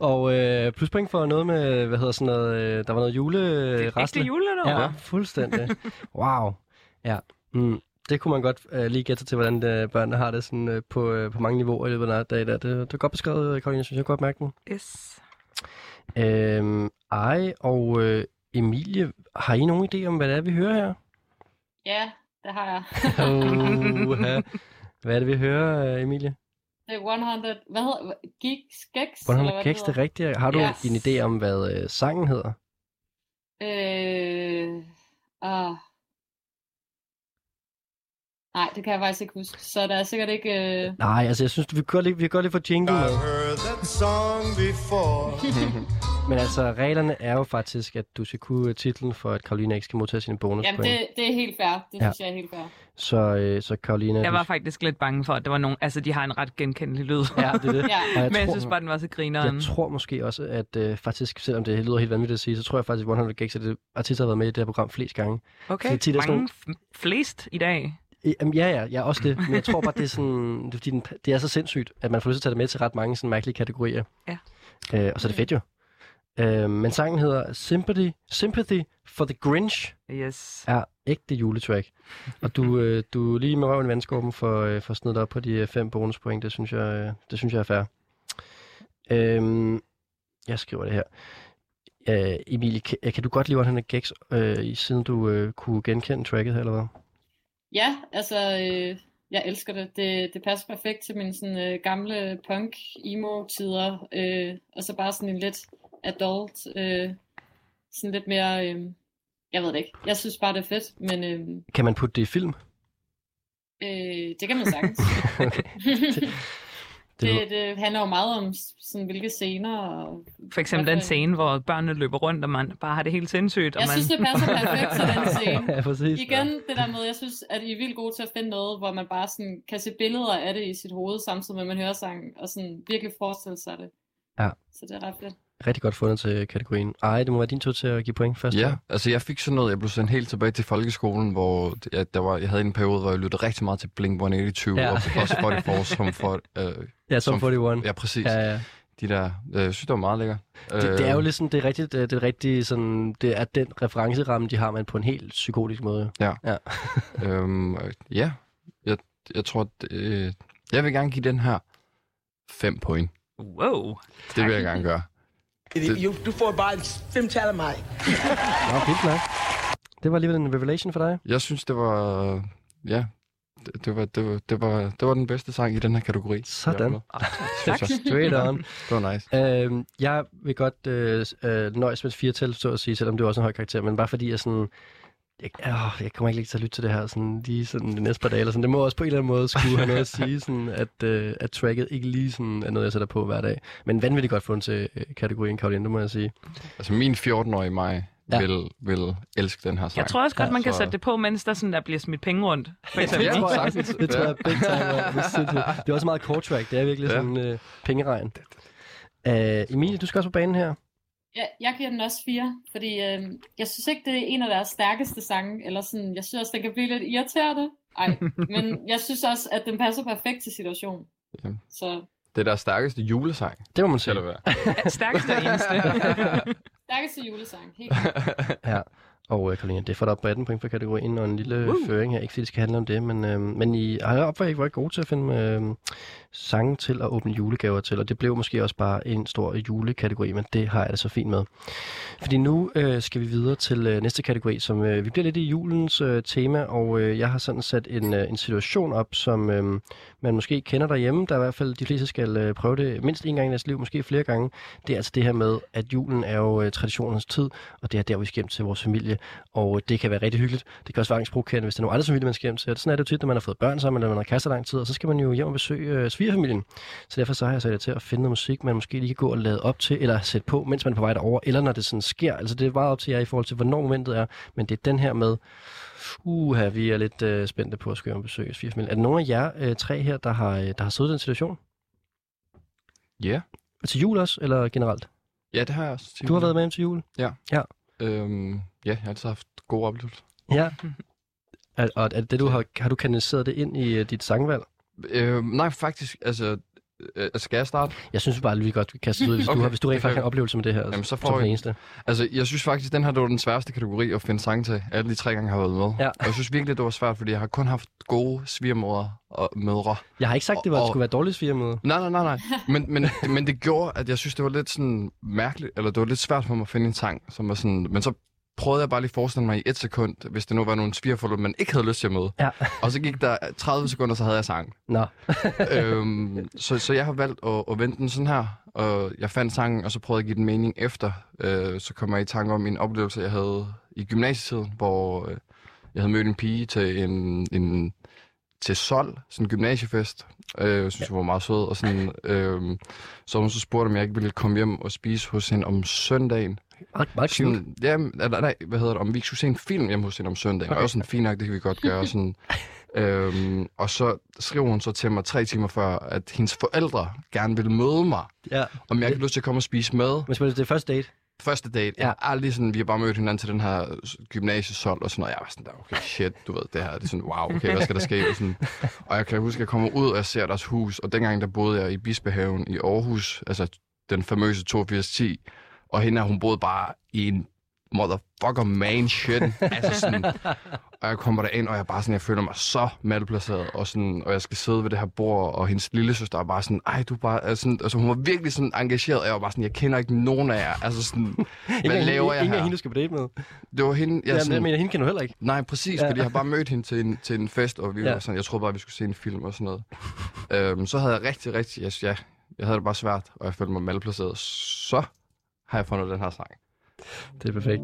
Og øh, pluspoint for noget med, hvad hedder sådan noget, øh, der var noget julerasle. Ægte jule, ja, ja, fuldstændig. Wow. Ja, mm, det kunne man godt øh, lige gætte til, hvordan det, børnene har det sådan, øh, på, øh, på mange niveauer i løbet af dag. Det, det er godt beskrevet, Caroline, jeg synes, jeg kunne godt mærke den. Yes. Øhm, Ej og øh, Emilie, har I nogen idé om, hvad det er, vi hører her? Ja, det har jeg. oh, ja. Hvad er det, vi hører, øh, Emilie? hundrede, hvad hedder, gecs, gecs, hundrede gecs, det er rigtigt. Har du yes. en idé om, hvad øh, sangen hedder? Øh, uh... Nej, det kan jeg faktisk ikke huske, så der er sikkert ikke... Øh... Nej, altså jeg synes, vi gør lige, vi gør lige for jingle. I've heard that song before. Men altså, reglerne er jo faktisk, at du skal kunne titlen for, at Caroline ikke skal modtage sine bonuspoint. Jamen, det, det er helt fair. Det ja. synes jeg er helt fair. Så, øh, så Caroline... Jeg var faktisk lidt bange for, at det var nogen... Altså, de har en ret genkendelig lyd. Ja, det er det. ja. Jeg Men jeg tror, synes bare, den var så grineren. Jeg tror måske også, at øh, faktisk, selvom det lyder helt vanvittigt at sige, så tror jeg faktisk, at hundrede gecs, at artister har været med i det her program flest gange. Okay, tit, mange sådan... f- flest i dag. Jamen, ja, ja, ja, også det. Men jeg tror bare, det er sådan... Det er, fordi den... det er så sindssygt, at man får lyst til at tage det med til ret mange sådan mærkelige kategorier. Ja. Øh, og så er det fedt jo. Øh, men sangen hedder Sympathy, Sympathy for the Grinch. Yes. Er ægte juletrack. Og du, øh, du lige med røven i vandskåben for, øh, for snedet op på de øh, fem bonuspoint. Det synes jeg, øh, det synes jeg er fair. Øh, jeg skriver det her. Øh, Emilie, kan, kan du godt lide hundrede gecs, øh, siden du øh, kunne genkende tracket her, eller hvad? Ja, altså... Øh... Jeg elsker det. det. Det passer perfekt til mine sådan, øh, gamle punk-emo-tider. Øh, og så bare sådan en lidt adult, øh, sådan lidt mere, øh, jeg ved det ikke. Jeg synes bare, det er fedt, men... Øh, kan man putte det i film? Øh, det kan man sagtens. okay. det, det, det handler jo meget om, sådan, hvilke scener og... For eksempel den scene, hvor børnene løber rundt, og man bare har det helt sindssygt. Og jeg man... synes, det passer perfekt til den scene. Ja, præcis. Igen, det der med, jeg synes, at I er vildt gode til at finde noget, hvor man bare sådan, kan se billeder af det i sit hoved, samtidig med, man hører sangen, og sådan virkelig forestille sig det. Ja. Så det er ret fedt. Rigtig godt fundet til kategorien. Ej, det må være din tur til at give point først. Ja, her. Altså jeg fik sådan noget, jeg blev sendt helt tilbage til folkeskolen, hvor jeg, der var, jeg havde en periode, hvor jeg lyttede rigtig meget til Blink et hundrede og otteogtyve, ja. og også fyrre-fire som for... Øh, ja, som fyrre-et. Ja, præcis. Ja, ja. De der, øh, jeg synes, det var meget lækkert. Det, det er jo ligesom, det er rigtigt, det er rigtigt sådan, det er den referenceramme, de har man på en helt psykotisk måde. Ja. Ja, øhm, ja. Jeg, jeg tror, det, øh, jeg vil gerne give den her fem point. Wow. Det vil jeg gerne gøre. Det... Du får bare fem tal af mig. Nå, fint nok. Det var alligevel en revelation for dig. Jeg synes, det var... Ja, det, det, var, det, var, det, var, det var den bedste sang i den her kategori. Sådan. Tak. Straight on. Det var nice. Øhm, jeg vil godt øh, nøjes med fire tal, så at sige, selvom det var også en høj karakter, men bare fordi jeg sådan... Jeg, øh, jeg kommer ikke lige til at lytte til det her sådan, lige sådan de næste par dage. Eller sådan. Det må også på en eller anden måde skulle have noget at sige, sådan, at, øh, at tracket ikke lige sådan, er noget, jeg sætter på hver dag. Men vanvittigt godt fundet til øh, kategorien, Caroline, det må jeg sige. Altså min fjorten-årige mig ja. vil, vil elske den her sang. Jeg tror også godt, ja, man kan så... sætte det på, mens der, sådan, der bliver smidt penge rundt. For eksempel. Ja, det tror jeg, det tror jeg big time. Det er også meget kort track, det er virkelig ja. sådan øh, pengeregn. Øh, Emilie, du skal også på banen her. Jeg, jeg giver den også fire, fordi øh, jeg synes ikke, det er en af deres stærkeste sange, eller sådan, jeg synes også, den kan blive lidt irriterende. Ej, men jeg synes også, at den passer perfekt til situationen. Jamen. Så... Det er deres stærkeste julesang. Det må man selv være. Stærkeste eneste. Stærkeste julesang, helt klart. Ja, og uh, Caroline, det får dig op på atten point for kategorien, og en lille uh. føring her, ikke fordi det skal handle om det, men, øh, men I har jo opført, at I var ikke gode til at finde øh, sange til at åbne julegaver til, og det blev måske også bare en stor julekategori, men det har jeg det så fint med. Fordi nu øh, skal vi videre til øh, næste kategori, som øh, vi bliver lidt i julens øh, tema, og øh, jeg har sådan sat en, øh, en situation op, som øh, man måske kender derhjemme, der i hvert fald de fleste skal øh, prøve det mindst en gang i deres liv, måske flere gange. Det er altså det her med, at julen er jo øh, traditionens tid, og det er der, vi skal hjem til vores familie. Og det kan være rigtig hyggeligt. Det kan også være angstprovokerende, hvis der er nogle andre familie, man skal hjem til. Sådan er det jo tit, når man har fået børn sammen, eller man har kastet lang tid, og så skal man jo hjem og besøge svigerfamilien. Så derfor så har jeg sat det til at finde noget musik, man måske lige kan gå og lade op til, eller sætte på, mens man er på vej derover, eller når det sådan sker. Altså det er meget op til jer i forhold til, hvornår momentet er, men det er den her med, uha, vi er lidt øh, spændte på at skøre om besøg i svigerfamilien. Er der nogen af jer øh, tre her, der har, øh, der har siddet i den situation? Ja. Yeah. Til jul også, eller generelt? Ja, det har jeg også. Du har været med til jul? Ja. Ja, øhm, ja jeg har altid haft gode oplevelser. Ja. Er, og er det, du har, har du kanaliseret det ind i uh, dit sangvalg? Øh, nej, faktisk. Altså, øh, skal jeg starte? Jeg synes bare, at vi godt kan kaste ud, hvis, okay. du har, hvis du rent faktisk har en oplevelse med det her. Jamen, så får jeg. Eneste. Altså, jeg synes faktisk, den her det var den sværeste kategori at finde sang til. Alle de tre gange har været med. Ja. Og jeg synes virkelig, det var svært, fordi jeg har kun haft gode svigermødre og mødre. Jeg har ikke sagt, det var, og, og... det skulle være dårlige svigermødre. Nej, nej, nej, nej. Men, men, men det gjorde, at jeg synes, det var lidt sådan mærkeligt, eller det var lidt svært for mig at finde en sang, som var sådan. Men så prøvede jeg bare lige at forestille mig i et sekund, hvis det nu var nogle svigerfolder, man ikke havde lyst til at møde. Ja. Og så gik der tredive sekunder, så havde jeg sangen. Nå. øhm, så, så jeg har valgt at, at vente den sådan her, og jeg fandt sangen, og så prøvede jeg at give den mening efter. Øh, så kom jeg i tanke om en oplevelse, jeg havde i gymnasietiden, hvor øh, jeg havde mødt en pige til en, en til sol, sådan en gymnasiefest. Øh, jeg synes, hun var meget sød, og sådan, øh, så hun så spurgte, om jeg ikke ville komme hjem og spise hos hende om søndagen. Sådan, ja, nej, hvad hedder det, om vi ikke skulle se en film hjemme hos hende om søndagen, okay. Og sådan, fint nok, det kan vi godt gøre, sådan, øhm, og så skriver hun så til mig tre timer før, at hendes forældre gerne ville møde mig, ja. Om jeg ikke har lyst til at komme og spise med. Men det er første date? Første date, ja. Jeg har aldrig sådan, vi har bare mødt hinanden til den her gymnasiesold, og sådan, og jeg var sådan der, okay, shit, du ved, det her, det er sådan, wow, okay, hvad skal der ske, og sådan, og jeg kan huske, at jeg kommer ud, og jeg ser deres hus, og dengang, der boede jeg i Bispehaven i Aarhus, altså den famøse toogfirs ti, og hende her, hun boede bare i en motherfucker mansion. Altså sådan, og jeg kommer derind, og jeg bare sådan, jeg føler mig så malplaceret, og sådan, og jeg skal sidde ved det her bord, og hendes lillesøster er bare sådan, ej, du bare, altså, altså hun var virkelig sådan engageret, og jeg var bare sådan, jeg kender ikke nogen af jer, altså sådan, hvad laver jeg her? Ingen af hende, du skal på date med. Det var hende, jeg ja, sådan... Jeg mener, hende kender du heller ikke. Nej, præcis, ja. Fordi jeg har bare mødt hende til en, til en fest, og vi ja. Var sådan, jeg troede bare, vi skulle se en film og sådan noget. øhm, så havde jeg rigtig, rigtig, yes, ja, jeg havde det bare svært, og jeg følte mig malplaceret, så har jeg fundet den her sang. Det er perfekt.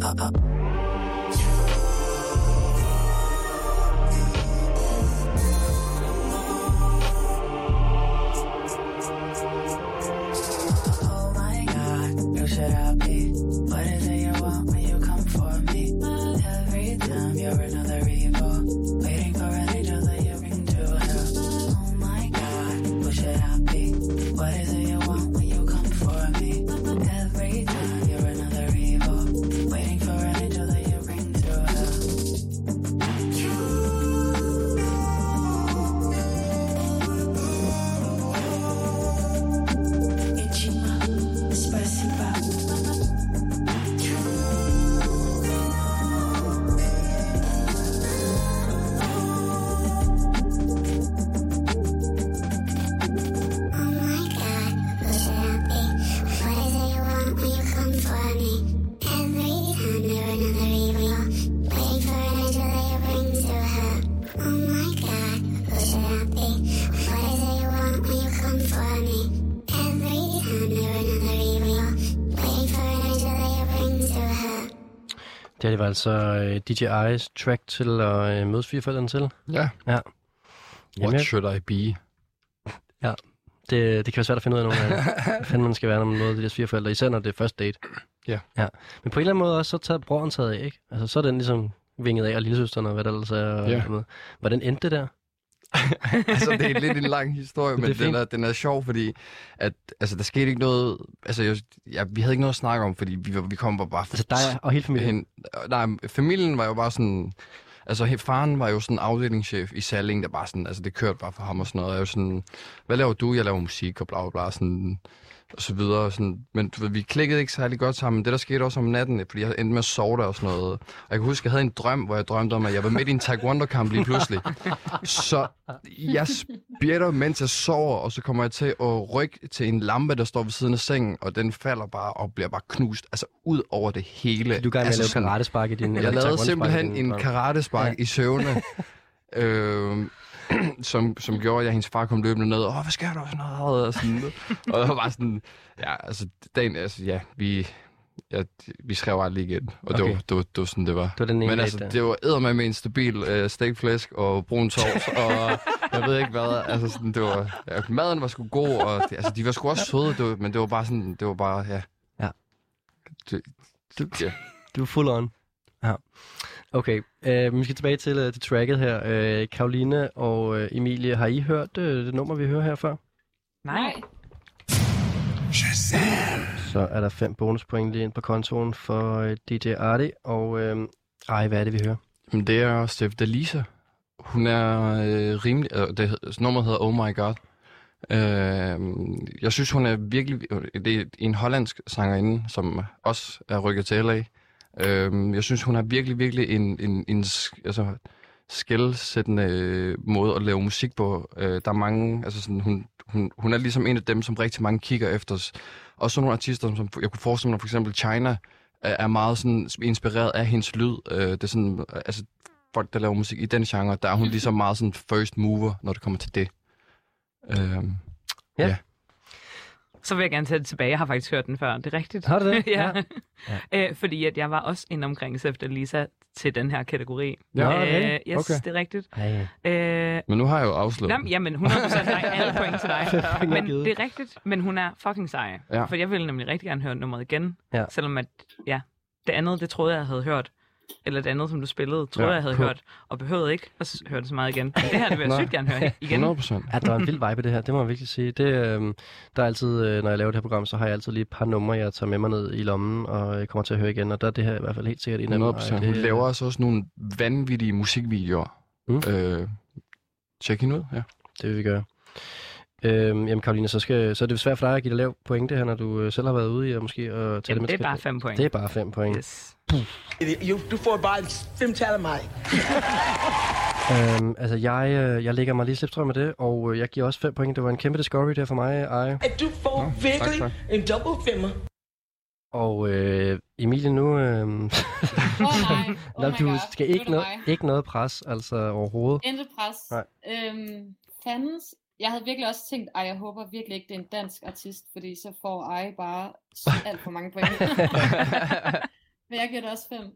Up, up. Ja, det var altså uh, D J Arti's track til at uh, mødes fire forældrene til. Ja. Ja. What Jamen, should I be? Ja, det, det kan være svært at finde ud af nogle gange. Fanden man skal være, når man møder de der fire forældre, især når det er første date. Ja. Ja. Men på en eller anden måde også, så tager broren taget af, ikke? Altså, så er den ligesom vinget af, og lillesøsteren og hvad der ellers er. Og, ja. Og hvordan endte det der? Altså, det er lidt en lang historie, men den er, den er sjov, fordi at, altså, der skete ikke noget... Altså, jeg, ja, vi havde ikke noget at snakke om, fordi vi, vi kom bare... Altså dig og hele familien? Hen, nej, familien var jo bare sådan... Altså, faren var jo sådan afdelingschef i Spelling, der bare sådan... Altså, det kørte bare for ham og sådan noget. Jeg var sådan, hvad laver du? Jeg laver musik og bla bla bla, sådan... Og så videre og sådan... Men du ved, vi klikkede ikke særlig godt sammen. Det, der skete også om natten, fordi jeg endte med at sove der og sådan noget. Og jeg kan huske, jeg havde en drøm, hvor jeg drømte om, at jeg var midt i en taekwondo-kamp lige pludselig. Så jeg spjætter, mens jeg sover, og så kommer jeg til at rykke til en lampe, der står ved siden af sengen, og den falder bare og bliver bare knust. Altså, ud over det hele. Du gør altså, lave karatespark i din... Jeg lavede simpelthen en karatespark i søvne. øhm, Som, som gjorde, at jeg, hendes far kom løbende ned, og åh, hvad sker der? Og sådan noget, og sådan noget. Og det var bare sådan, ja, altså, dagen, altså, ja, vi, ja, vi skrev aldrig igen, og okay. det, var, det, var, det var sådan, det var. Det var den ene. Men altså, der. Det var eddermame en stabil øh, stegflæsk og brun sovs, og jeg ved ikke hvad, altså sådan, det var, ja, maden var sgu god, og det, altså, de var sgu også søde, det var, men det var bare sådan, det var bare, ja. Ja. Det, det, ja. Du var full on. Ja. Okay, øh, vi skal tilbage til, uh, til tracket her. Øh, Caroline og uh, Emilie, har I hørt uh, det nummer, vi hører her før? Nej. Så er der fem bonuspoint lige ind på kontoen for uh, D J Arti. Og uh, ej, hvad er det, vi hører? Jamen, det er Steph Delisa. Hun er uh, rimelig... Uh, det, nummeret hedder Oh My God. Uh, jeg synes, hun er virkelig... Det er en hollandsk sangerinde, som også er rykket til L A. Jeg synes, hun har virkelig, virkelig en, en, en altså, skelsættende måde at lave musik på. Der er mange, altså sådan, hun, hun, hun er ligesom en af dem, som rigtig mange kigger efter. Og så nogle artister, som jeg kunne forestille mig, for eksempel China, er meget sådan inspireret af hendes lyd. Det er sådan, altså folk, der laver musik i den genre, der er hun ligesom meget sådan first mover, når det kommer til det. Uh, yeah. Ja. Så vil jeg gerne tage det tilbage. Jeg har faktisk hørt den før. Det er rigtigt. Har du det? Ja. Ja. Æ, fordi at jeg var også inde omkring Zeta Delisa til den her kategori. Ja, okay. Æ, yes, okay. Det er rigtigt. Æ, men nu har jeg jo afslået. Jamen, jamen hundrede procent nej. Alle point til dig. Men det er rigtigt. Men hun er fucking sej. Ja. For jeg ville nemlig rigtig gerne høre nummeret igen. Ja. Selvom at, ja, det andet, det troede jeg, jeg havde hørt. Eller det andet, som du spillede, troede ja, jeg havde cool. hørt, og behøvede ikke at høre det så meget igen. Det her, det vil jeg sygt gerne høre igen. hundrede procent. Ja, der er en vild vibe i det her, det må jeg virkelig sige. Det, øh, der er altid, øh, når jeg laver det her program, så har jeg altid lige et par numre, jeg tager med mig ned i lommen, og jeg kommer til at høre igen, og der er det her i hvert fald helt sikkert en af dem. hundrede procent. Hun laver altså også nogle vanvittige musikvideoer. Mm. Øh, tjek hende ud, ja. Det vil vi gøre. Øhm, jamen Caroline, så, skal, så er det svært for dig at give dig lav pointe her, når du selv har været ude i og måske og tage det med. Det er bare fem point. Det er bare fem point. Yes. Du får bare fem tal af mig. øhm, altså jeg, jeg lægger mig lige slipstrøm med det, og jeg giver også fem point. Det var en kæmpe discovery der for mig, Ej. At du får Nå, virkelig tak, tak. en double femmer. Og øh, Emilie nu, øh, oh, nej. Oh Nå, du skal ikke, no- ikke noget pres, altså overhovedet. Intet pres. Nej. Øhm, fandens. Jeg havde virkelig også tænkt, at jeg håber virkelig ikke, det er en dansk artist, fordi så får jeg bare alt for mange point. Men jeg giver det også fem.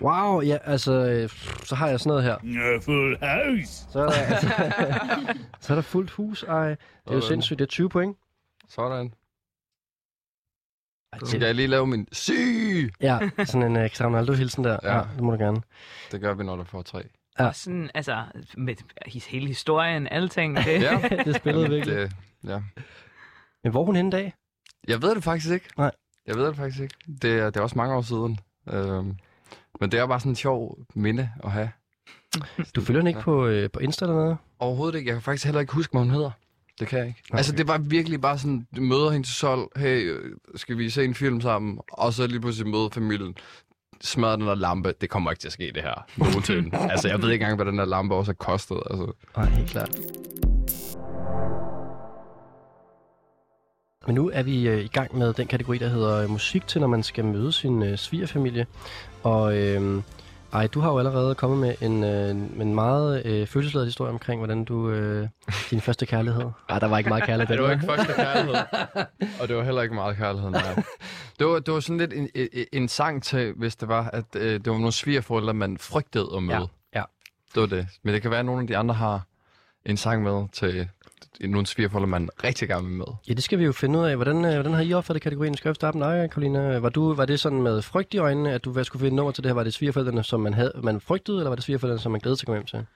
Wow, ja, altså, så har jeg sådan noget her. Full house! Så er der, altså, så er der fuldt hus, ej. Det er jo sindssygt, det er tyve point. Sådan. Så skal jeg lige lave min syg? Ja, sådan en uh, Ronaldo-hilsen der. Ja. Ja, det må du gerne. Det gør vi, når du får tre. Ja. Sådan, altså, med hele historien, alting. Det, ja, det spillede virkelig. Det, ja. Men hvor er hun henne i dag? Jeg ved det faktisk ikke. Nej. Jeg ved det faktisk ikke. Det er, det er også mange år siden. Øhm, men det er bare sådan en sjov minde at have. Du følger hende ikke ja. på, øh, på Insta eller noget? Overhovedet ikke. Jeg kan faktisk heller ikke huske, hvad hun hedder. Det kan jeg ikke. Okay. Altså, det var virkelig bare sådan, du møder hende til Sol. Hey, skal vi se en film sammen? Og så lige pludselig møde familien. Smadrer den der lampe, det kommer ikke til at ske det her. Nogensinde. Altså, jeg ved ikke engang, hvad den der lampe også har kostet. Altså. Ej, helt klart. Men nu er vi øh, i gang med den kategori, der hedder musik til, når man skal møde sin øh, svigerfamilie. Og øh, Ej, du har jo allerede kommet med en, øh, en meget øh, følelsesladet historie omkring, hvordan du, øh, din første kærlighed. Nej, der var ikke meget kærlighed. Det var ikke første kærlighed, og det var heller ikke meget kærlighed, nej. Det var, det var sådan lidt en, en, en sang til, hvis det var, at øh, det var nogle svigerforældre, man frygtede at møde. Ja, ja. Det var det. Men det kan være, at nogle af de andre har en sang med til nogle svigerforældre, man rigtig gerne vil møde. Ja, det skal vi jo finde ud af. Hvordan, øh, hvordan har I opfattet kategorien? Skal jeg starte med dig, Caroline? Var, du, var det sådan med frygt i øjnene, at du skulle finde nummer til det her? Var det svigerforældrene, som man, havde, man frygtede, eller var det svigerforældrene, som man glædede sig at komme hjem til?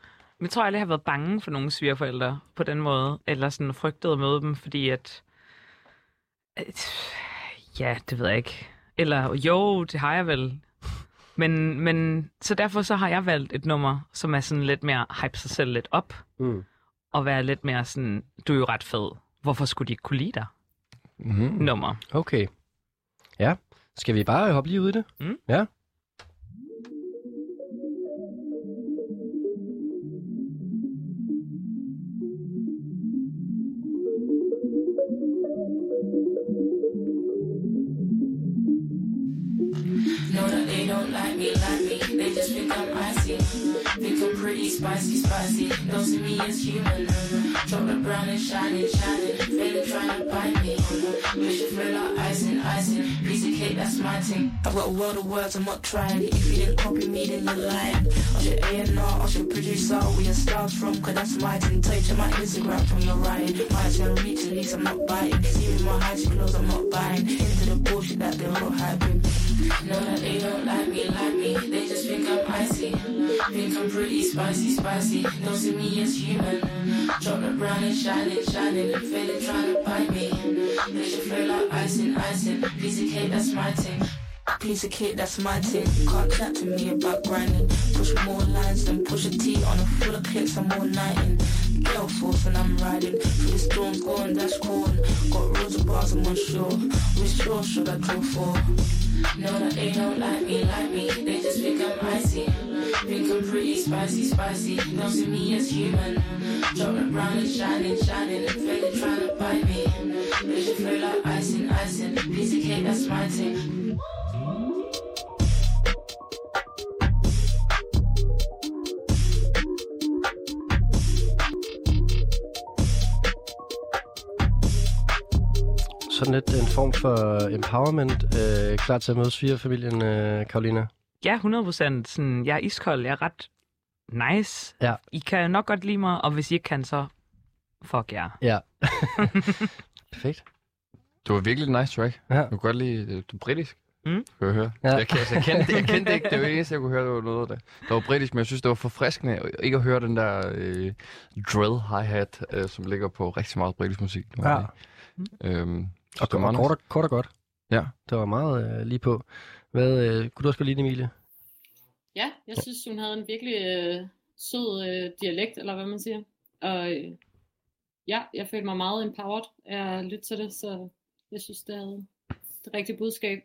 Jeg tror, at jeg har været bange for nogle svigerforældre på den måde, eller sådan frygtede at møde dem, fordi at... Ja, det ved jeg ikke. Eller jo, det har jeg vel. Men, men så derfor så har jeg valgt et nummer, som er sådan lidt mere hype sig selv lidt op. Mm. Og være lidt mere sådan, du er jo ret fed. Hvorfor skulle de ikke kunne lide dig? Mm-hmm. Nummer. Okay. Ja. Skal vi bare hoppe lige ud i det? Mm. Ja. Spicy, spicy, don't see me as human. Drop the brown and shining, shining. Failing trying to bite me. Wish it fell out icing, icing. Piece of cake, that's my thing. I've got a world of words, I'm not trying. If you didn't copy me, then you're lying. I'm your A and R, I'm your producer. Where your style's from, cause that's my thing. Tell you to my Instagram from your right. My channel reach, at least I'm not biting. See me my high clothes, I'm not buying. Into the bullshit that they're all hyping. Know that they don't like me, like me. They just think I'm icy. Think I'm pretty spicy, spicy. Don't see me as human. Drop the brown and shining, shining. Faded trying to bite me. They should feel like icing, icing. Piece of cake, that's my thing. Piece of cake, that's my thing. Can't chat to me about grinding. Push more lines than push a T on a full of clicks, I'm all nighting. Gale force and I'm riding. Through the storms, going, that's corn. Got rows of bars, I'm on shore. Which shore should I draw for? No, that they don't like me, like me. They just think I'm icy. Think I'm pretty spicy, spicy. Don't see me as human. Drop the brown and shining, shining. Failing trying to bite me. They should feel like icing, icing. Piece of cake, that's my thing. Sådan lidt en form for empowerment, øh, klar til at møde svigerfamilien, øh, Caroline? Ja, hundrede procent. Sådan, jeg er iskold, jeg er ret nice. Ja. I kan nok godt lide mig, og hvis I ikke kan, så fuck jer. Ja. Perfekt. Det var virkelig en nice track. Ja. Du kunne godt lide, du er britisk. Mm. Kan jeg høre? Ja. Jeg, altså, jeg, kendte, jeg kendte ikke, det var det eneste, jeg kunne høre, det var noget af det. Det var britisk, men jeg synes, det var forfriskende ikke at høre den der øh, drill hi-hat, øh, som ligger på rigtig meget britisk musik. Ja. Mm. Øhm, Og det var kort og, kort og godt. Ja. Det var meget øh, lige på. Hvad, øh, kunne du også godt lide, Emilie? Ja, jeg synes, hun havde en virkelig øh, sød øh, dialekt, eller hvad man siger. Og øh, ja, jeg følte mig meget empowered af at lytte til det, så jeg synes, det havde det rigtige budskab.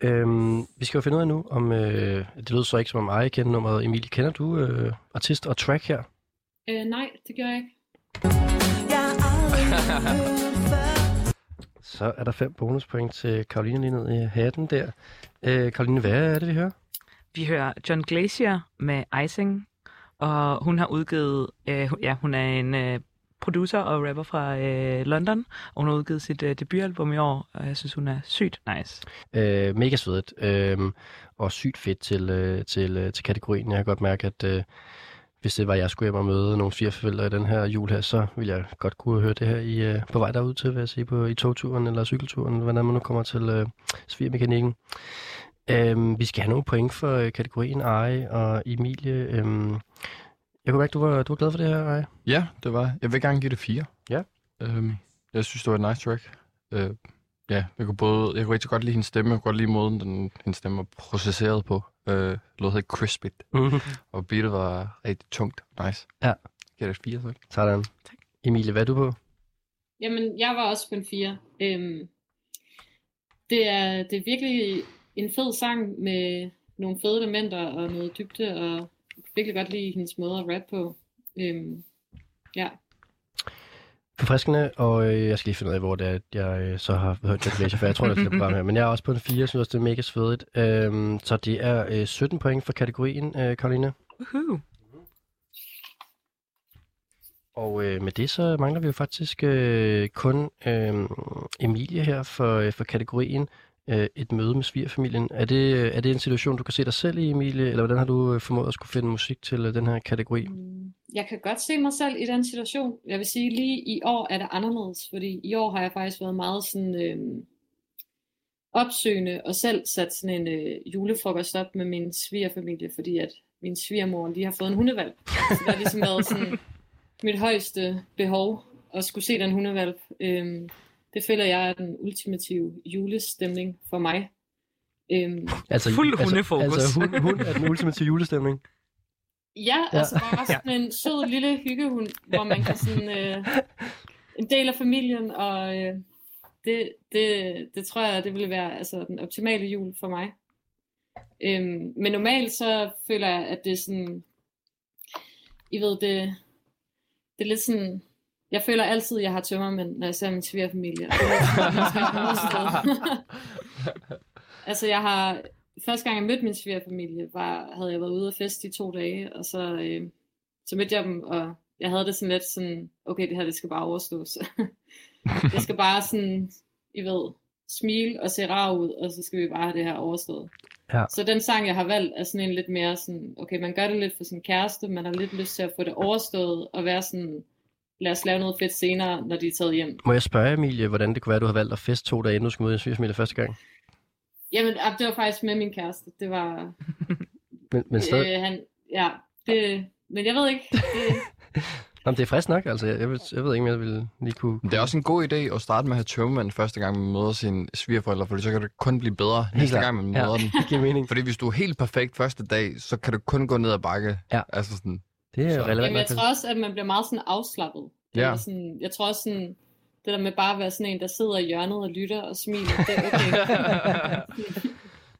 Øhm, vi skal jo finde ud af nu, om øh, det lød så ikke som om Arti kender nummeret. Emilie, kender du øh, artist og track her? Øh, nej, det gør jeg ikke. Så er der fem bonuspoint til Caroline lige ned i hatten der. Øh, Caroline, hvad er det, vi hører? Vi hører John Glacier med Icing, og hun har udgivet, øh, ja, hun er en øh, producer og rapper fra øh, London, og hun har udgivet sit øh, debutalbum i år, og jeg synes, hun er sygt nice. Øh, mega svedet, øh, og sygt fedt til, øh, til, øh, til kategorien. Jeg kan godt mærke, at øh, hvis det var, jeg skulle hjem og møde nogle svigerforældre i den her jul her, så ville jeg godt kunne høre det her i, øh, på vej derud til, hvad jeg siger, på, i togturen eller cykelturen, eller hvordan man nu kommer til øh, svigermekanikken. Øhm, vi skal have nogle point for øh, kategorien Arti og Emilie. Øhm, jeg kunne mærke, du var, du var glad for det her, Arti? Ja, det var. Jeg vil gerne give det fire. Ja. Øhm, jeg synes, det var et nice track. Øh, ja, jeg kunne, både, jeg kunne rigtig godt lide hendes stemme. Jeg kunne godt lide måden, den, hendes stemme var processeret på. Øh, lådet hed Crispit, og beatet var rigtig tungt. Nice. Ja. Giver det fire, så. Sådan. Tak. Emilie, hvad er du på? Jamen, jeg var også på en fire. Øhm, det, er, det er virkelig en fed sang med nogle fede elementer og noget dybde, og jeg kan virkelig godt lide hendes måde at rappe på. Øhm, ja. forfriskende, og øh, jeg skal lige finde ud af, hvor det er, jeg øh, så har hørt John Glacier, for jeg tror, det er et program her. Men jeg er også på en fire, jeg synes også, det er mega svedigt. Øhm, så det er øh, sytten point for kategorien, øh, Caroline. Woohoo. Og øh, med det, så mangler vi jo faktisk øh, kun øh, Emilie her for, øh, for kategorien øh, et møde med svigerfamilien. Er det, er det en situation, du kan se dig selv i, Emilie, eller hvordan har du formået at skulle finde musik til øh, den her kategori? Jeg kan godt se mig selv i den situation. Jeg vil sige, lige i år er det anderledes, fordi i år har jeg faktisk været meget sådan øh, opsøgende og selv sat sådan en øh, julefrokost op med min svigerfamilie, fordi at min svigermor lige har fået en hundevalg. Så der er ligesom været sådan mit højeste behov at skulle se den hundevalp. Øhm, det føler jeg er den ultimative julestemning for mig. Øhm, altså fuld hundefokus. Altså, altså hund, hund er den ultimative julestemning. Ja, ja. Altså bare sådan en sød lille hyggehund, hvor man kan sådan øh, en del af familien, og øh, det, det, det tror jeg, det ville være altså den optimale jul for mig. Øhm, men normalt så føler jeg, at det er sådan, I ved det, det er lidt sådan, jeg føler altid, at jeg har tømmermænd, når jeg ser min svigerfamilie. Altså jeg har, første gang jeg mødte min svigerfamilie, var, havde jeg været ude og feste i to dage, og så, øh, så mødte jeg dem, og jeg havde det sådan lidt sådan, okay, det her, det skal bare overstås. Jeg skal bare sådan, I ved, smile og se rar ud, og så skal vi bare have det her overstået. Ja. Så den sang, jeg har valgt, er sådan en lidt mere sådan, okay, man gør det lidt for sin kæreste, man har lidt lyst til at få det overstået, og være sådan, lad os lave noget fedt senere, når de er taget hjem. Må jeg spørge, Emilie, hvordan det kunne være, at du har valgt at feste to dage, inden du skulle møde din svigerfamilie første gang? Jamen, det var faktisk med min kæreste, det var... men men stadig... øh, han... Ja, det... Men jeg ved ikke, det... Jamen, det er frisk nok, altså. Jeg ved, jeg ved ikke, om jeg ville lige kunne... Det er også en god idé at starte med at have tømmermanden første gang, man møder sine svigerforældre, fordi så kan det kun blive bedre næste gang, man møder ja. Dem. Det giver mening. Fordi hvis du er helt perfekt første dag, så kan du kun gå ned ad bakke. Ja. Altså sådan... Det er så relevant. Jamen, jeg tror også, at man bliver meget sådan afslappet. Det ja. Sådan, jeg tror også sådan... Det der med bare at være sådan en, der sidder i hjørnet og lytter og smiler, det er okay.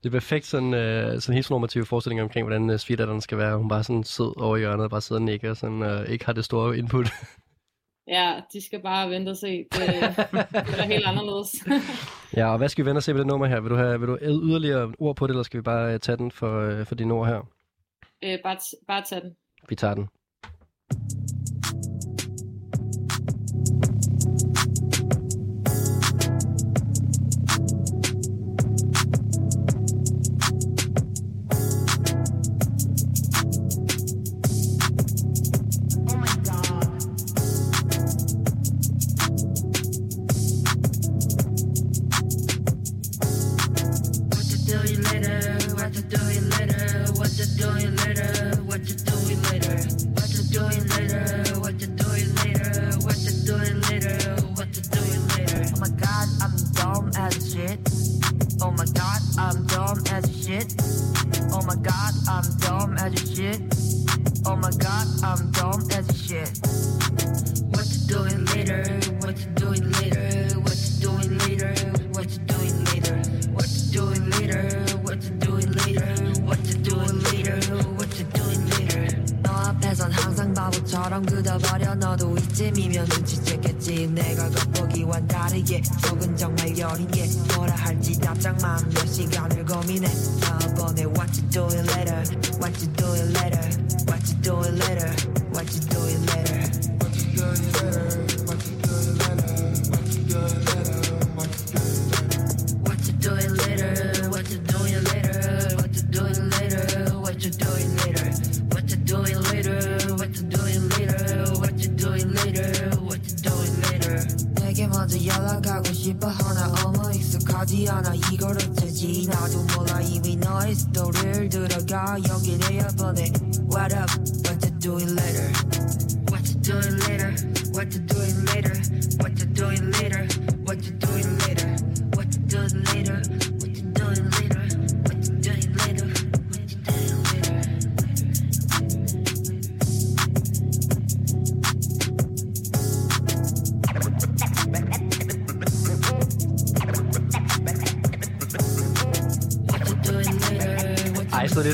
Det er perfekt sådan, øh, sådan helt normative forestillinger omkring, hvordan øh, svigerdatteren skal være. Hun bare sådan sidder over i hjørnet og bare sidder og nikker og sådan, øh, ikke har det store input. Ja, de skal bare vente og se. Det, det er helt anderledes. Ja, og hvad skal vi vente og se på det nummer her? Vil du have vil du yderligere ord på det, eller skal vi bare øh, tage den for, øh, for dine ord her? Øh, bare, t- bare tage den. Vi tager den.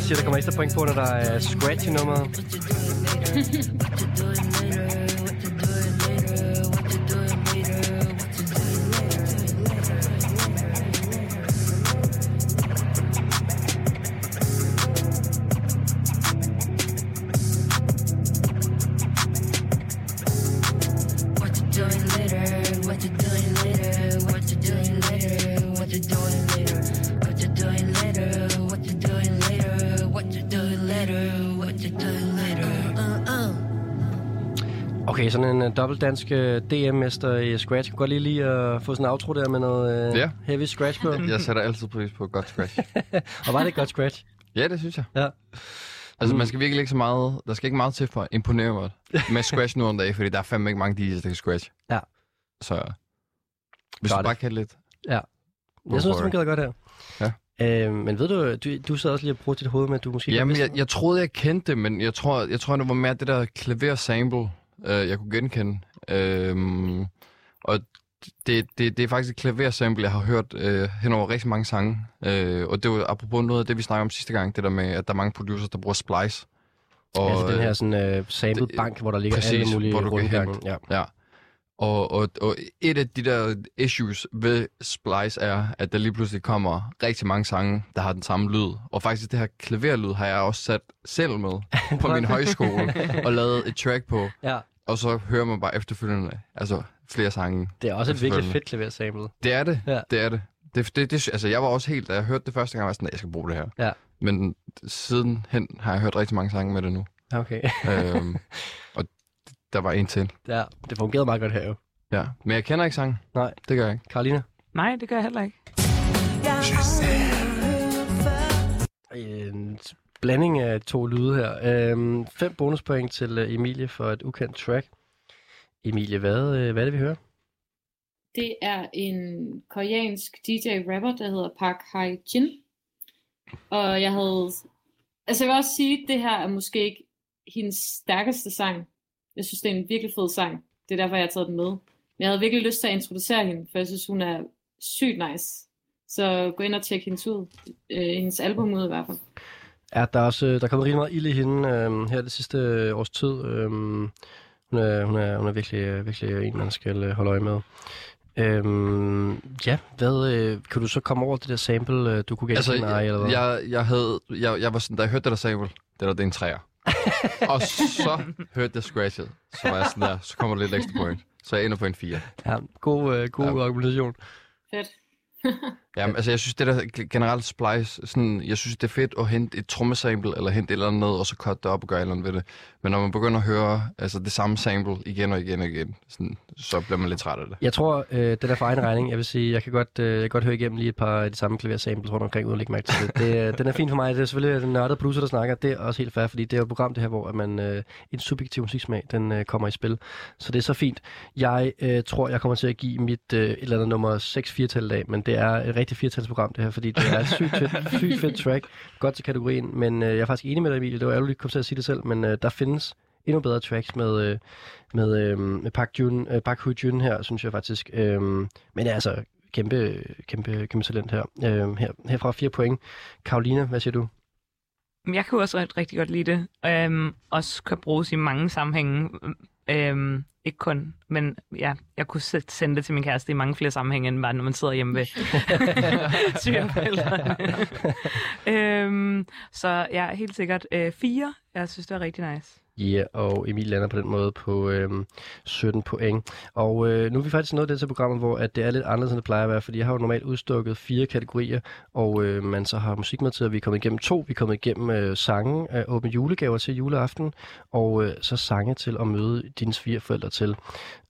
Der kommer ekstra point på, når der er scratch i nummeret. letter, what did I letter, uh, uh. Okay, sådan en uh, dobbeltdansk uh, D M-mester i scratch. Kan godt lige lige at uh, få sådan en outro der med noget uh, yeah. heavy scratch på. Jeg sætter altid pris på godt scratch. Og var det et godt scratch? Ja, det synes jeg. Ja. Altså, mm. man skal virkelig ikke så meget... Der skal ikke meget til for at imponere mig med scratch nu om dagen, fordi der er fandme ikke mange D J's, der kan scratch. Ja. Så hvis godt du bare kan lidt... Ja. Jeg synes, det fungerede godt her. Ja. Øh, men ved du, du, du sad også lige og brugte dit hoved med, at du måske... Jamen, jeg, jeg troede, jeg kendte det, men jeg tror, jeg tror, det var mere det der klaversample, øh, jeg kunne genkende. Øh, og det, det, det er faktisk et klaversample, jeg har hørt øh, hen over rigtig mange sange. Øh, og det var apropos noget af det, vi snakkede om sidste gang, det der med, at der er mange producers, der bruger splice. Og, altså den her sådan øh, sample-bank, hvor der ligger præcis, alle mulige rundhænger. Ja, ja. Og, og, og et af de der issues ved Splice er, at der lige pludselig kommer rigtig mange sange, der har den samme lyd. Og faktisk det her klaverlyd har jeg også sat selv med på min højskole og lavet et track på. Ja. Og så hører man bare efterfølgende altså flere sange. Det er også et virkelig fedt klaversample. Det er det, ja. det er det. det, det, det altså jeg var også helt, da jeg hørte det første gang, var sådan, at jeg skal bruge det her. Ja. Men sidenhen har jeg hørt rigtig mange sange med det nu. Okay. øhm, og der var en til. Ja, det fungerede meget godt her jo. Ja, men jeg kender ikke sangen. Nej. Det gør jeg ikke. Caroline? Nej, det gør jeg heller ikke. En blanding af to lyde her. Øhm, fem bonuspoint til Emilie for et ukendt track. Emilie, hvad, hvad er det, vi hører? Det er en koreansk D J-rapper, der hedder Park Hye Jin. Og jeg havde... Altså, jeg vil også sige, at det her er måske ikke hendes stærkeste sang. Jeg synes, det er en virkelig fed sang. Det er derfor, jeg har taget den med. Men jeg havde virkelig lyst til at introducere hende, for jeg synes, hun er sygt nice. Så gå ind og tjek hendes ud. Øh, hendes album ud i hvert fald. Ja, der er også, der er kommet rigtig meget ild i hende øh, her det sidste års tid. Øh, hun, er, hun, er, hun er virkelig, virkelig en, man skal holde øje med. Øhm, ja, hvad øh, kan du så komme over det der sample, du kunne altså, gælde dig, eller hvad? Jeg, jeg havde, jeg, jeg var sådan, da jeg hørte det der sample, det der, det er en træer. Og så hørte jeg scratchet, så var jeg sådan der, så kommer der lidt ekstra point, så jeg ender på en fire. Ja, god, øh, god ja. Argumentation. Fedt. Jamen, altså jeg synes det der generelt splice, sådan, jeg synes det er fedt at hente et trommesample, eller hente et eller andet ned, og så cut det op og gøre et eller andet ved det. Men når man begynder at høre altså, det samme sample igen og igen og igen, sådan, så bliver man lidt træt af det. Jeg tror, øh, det der for egen regning, jeg vil sige, jeg kan godt, øh, jeg kan godt høre igennem lige et par af de samme klaversamples rundt omkring, uden at lægge mærke til det. det øh, den er fint for mig, det er selvfølgelig den nørdede producer, der snakker, det er også helt fair, fordi det er jo et program det her, hvor man, øh, en subjektiv musiksmag, den øh, kommer i spil. Så det er så fint. Jeg øh, tror, jeg kommer til at give mit øh, et eller andet nummer seks fire til i dag, men det er er et rigtig firetalsprogram det her, fordi det er et sygt fedt, sygt fedt track, godt til kategorien, men øh, jeg er faktisk enig med dig, Emilie, det var ærgerligt, at komme til at sige det selv, men øh, der findes endnu bedre tracks med, øh, med, øh, med Park, Jun, øh, Park Hye Jun her, synes jeg faktisk, øh, men det er altså kæmpe, kæmpe, kæmpe talent her. Øh, her. Herfra fire point. Caroline, hvad siger du? Jeg kan også rigtig godt lide det, øhm, også kan bruges i mange sammenhænge, øhm, ikke kun, men ja, jeg kunne sende det til min kæreste i mange flere sammenhænge, end bare når man sidder hjemme ved svigerforældrene. øhm, så ja, helt sikkert øh, fire. Jeg synes, det var rigtig nice. Ja, yeah, og Emil lander på den måde på øh, sytten point. Og øh, nu er vi faktisk nået det til programmet, hvor at det er lidt anderledes, end det plejer at være, fordi jeg har jo normalt udstukket fire kategorier, og øh, man så har musik med til, at vi er kommet igennem to. Vi er kommet igennem øh, sange, øh, åbne julegaver til juleaften, og øh, så sange til at møde dine svigerforældre til.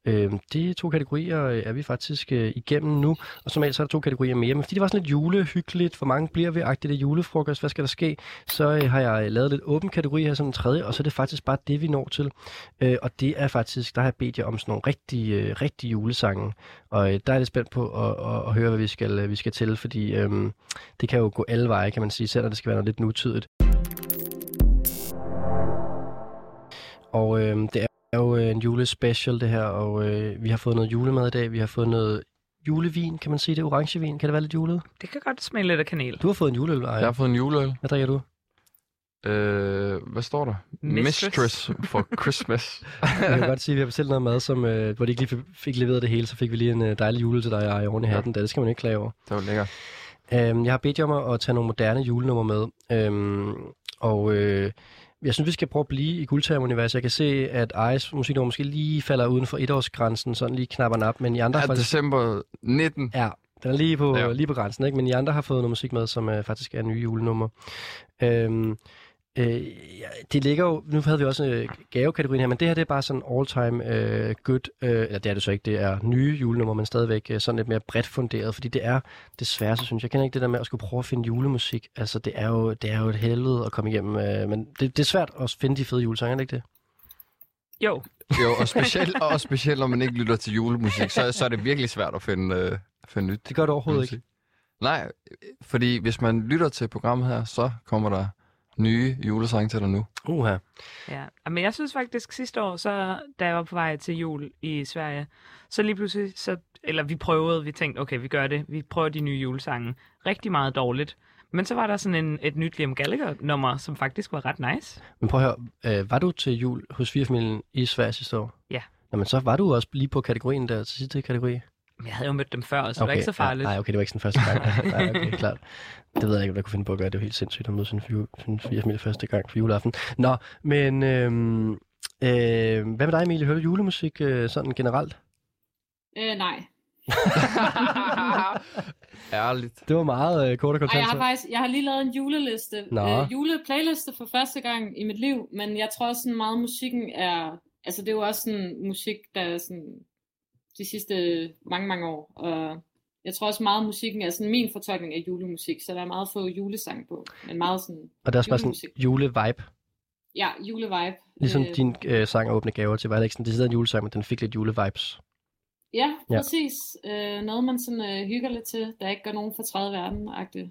Øh, de to kategorier er vi faktisk øh, igennem nu, og som ellers er der to kategorier mere, men fordi det var sådan lidt julehyggeligt, hvor mange bliver ved-agtigt af julefrokost, hvad skal der ske, så øh, har jeg lavet lidt åben kategori her som en tredje, og så er det faktisk bare det, vi når til, øh, og det er faktisk, der har jeg bedt jer om sådan nogle rigtige, øh, rigtige julesange, og øh, der er det spændt på at, at, at høre, hvad vi skal, øh, vi skal til, fordi øh, det kan jo gå alle veje, kan man sige, selvom det skal være noget lidt nutidigt. Og øh, det er Det er jo en julespecial det her, og øh, vi har fået noget julemad i dag, vi har fået noget julevin, kan man sige det, orangevin, kan det være lidt julet? Det kan godt smage lidt af kanel. Du har fået en juleøl, Maja. Jeg har fået en juleøl. Hvad drikker du? Øh, hvad står der? Mistress, Mistress for Christmas. Jeg kan godt sige, at vi har bestilt noget mad, som, øh, hvor de ikke lige fik leveret det hele, så fik vi lige en øh, dejlig jule til dig i oven i hatten, ja. Det skal man ikke klage over. Det var lækkert. Øh, jeg har bedt jer om at tage nogle moderne julenummer med, øh, og... Øh, jeg synes, vi skal prøve at blive i Guldpladen-universet. Jeg kan se, at Ejes musiknummer måske lige falder uden for etårsgrænsen, sådan lige knapper den op, men I andre ja, faktisk... december nitten. Ja, den er lige på, ja. Lige på grænsen, ikke? Men I andre har fået noget musik med, som uh, faktisk er nye julenummer. Øhm, Øh, det ligger jo, nu havde vi også en gavekategori her, men det her det er bare sådan all-time øh, good, øh, eller det er det så ikke, det er nye julenummer, men stadigvæk øh, sådan lidt mere bredt funderet, fordi det er desværre, så synes jeg, jeg kender ikke det der med at skulle prøve at finde julemusik, altså det er jo, det er jo et helvede at komme igennem, øh, men det, det er svært at finde de fede julesanger, ikke det? Jo. Jo, og specielt, og specielt når man ikke lytter til julemusik, så, så er det virkelig svært at finde, øh, at finde nyt. Det gør det overhovedet musik. Ikke. Nej, fordi hvis man lytter til programmet her, så kommer der nye julesange til dig nu. Uha. Ja, men jeg synes faktisk sidste år, så, da jeg var på vej til jul i Sverige, så lige pludselig, så, eller vi prøvede, vi tænkte, okay, vi gør det, vi prøver de nye julesange. Rigtig meget dårligt. Men så var der sådan en, et nyt Liam Gallagher-nummer, som faktisk var ret nice. Men prøv at høre, øh, var du til jul hos firefamilien i Sverige sidste år? Ja. Jamen så var du også lige på kategorien der, til sidste kategori? Jeg havde jo mødt dem før, så okay, det var ikke så farligt. Nej, okay, det var ikke sådan første gang. Nej, okay, klart. Det ved jeg ikke, hvad jeg kunne finde på at gøre. Det var helt sindssygt at møde sin firefamilie første gang for juleaften. Nå, men øhm, øh, hvad med dig, Emilie? Hører du julemusik øh, sådan generelt? Øh, nej. Ærligt. Det var meget øh, kort og kontant. Jeg har faktisk, jeg har lige lavet en juleliste, øh, juleplayliste for første gang i mit liv, men jeg tror sådan meget musikken er, altså det er jo også sådan musik der er sådan de sidste mange mange år, og jeg tror også meget musikken er sådan min fortolkning af julemusik, så der er meget få julesang på, men meget sådan. Og der er også sådan julevibe. Ja, julevibe. Ligesom øh, din øh, sang og åbne gaver til Vejleksen, det sidder en julesang, men den fik lidt julevibes. Ja, præcis. Ja. Øh, noget, man sådan, øh, hygger lidt til, der ikke gør nogen for træde verden-agtigt.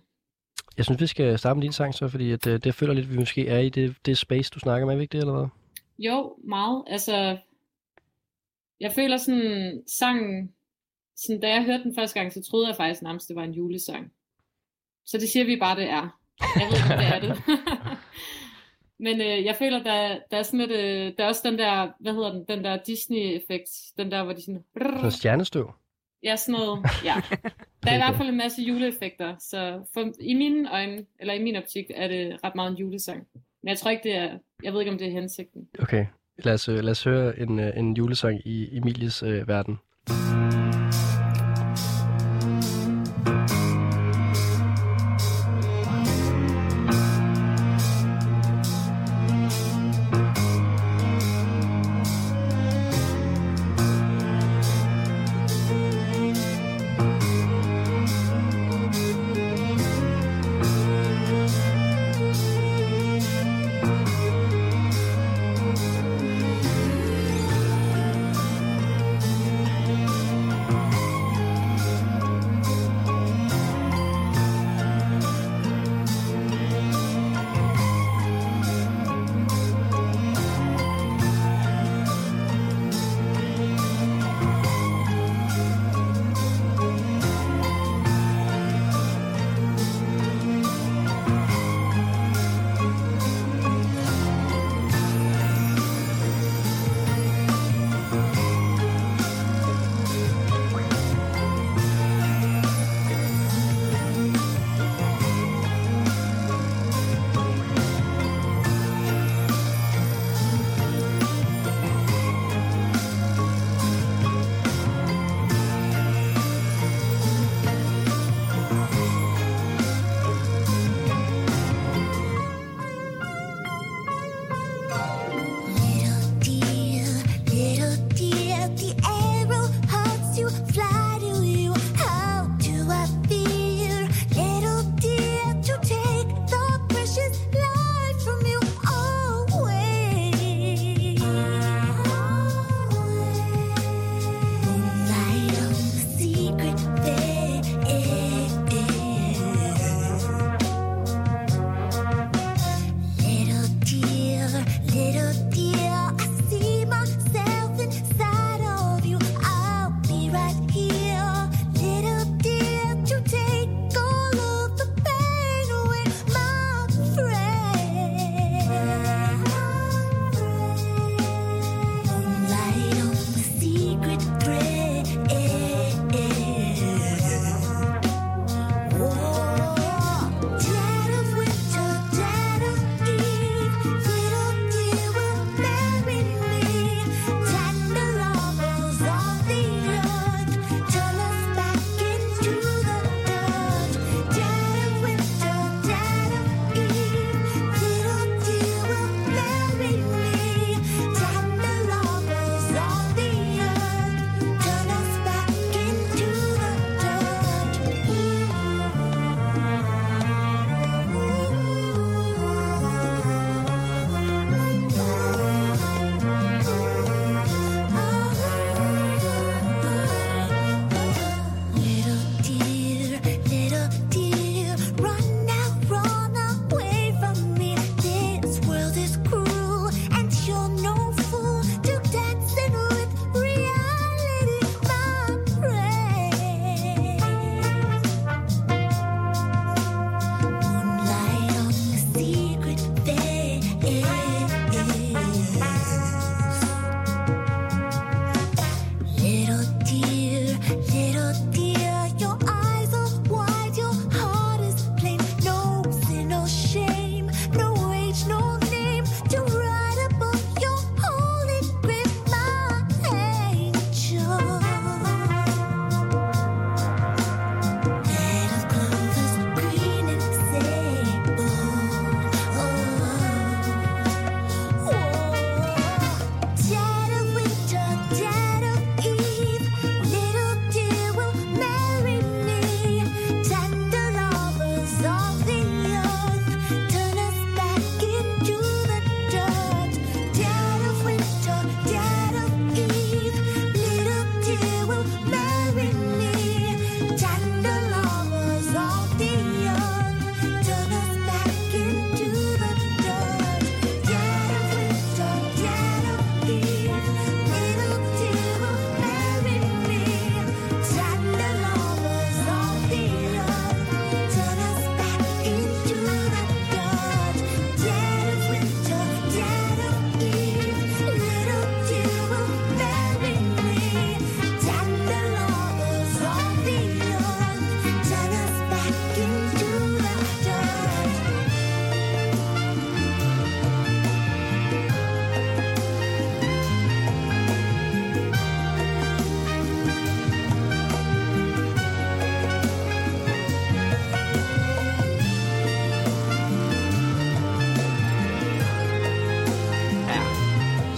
Jeg synes, vi skal starte med din sang så, fordi at, øh, det føler lidt, at vi måske er i det, det space, du snakker med, er det ikke det, eller hvad? Jo, meget. Altså, jeg føler sådan, sangen, sådan, da jeg hørte den første gang, så troede jeg faktisk nærmest, det var en julesang. Så det siger vi bare, det er. Jeg ved ikke, det er det. Men øh, jeg føler, der, der er sådan lidt, øh, der er også den der, hvad hedder den, den der Disney-effekt, den der, hvor de sådan... Sådan stjernestøv? Ja, sådan noget, ja. Der er i hvert fald en masse juleeffekter, så for, i mine øjne, eller i min optik, er det ret meget en julesang. Men jeg tror ikke, det er, jeg ved ikke, om det er hensigten. Okay, lad os, lad os høre en, en julesang i Emilies øh, verden.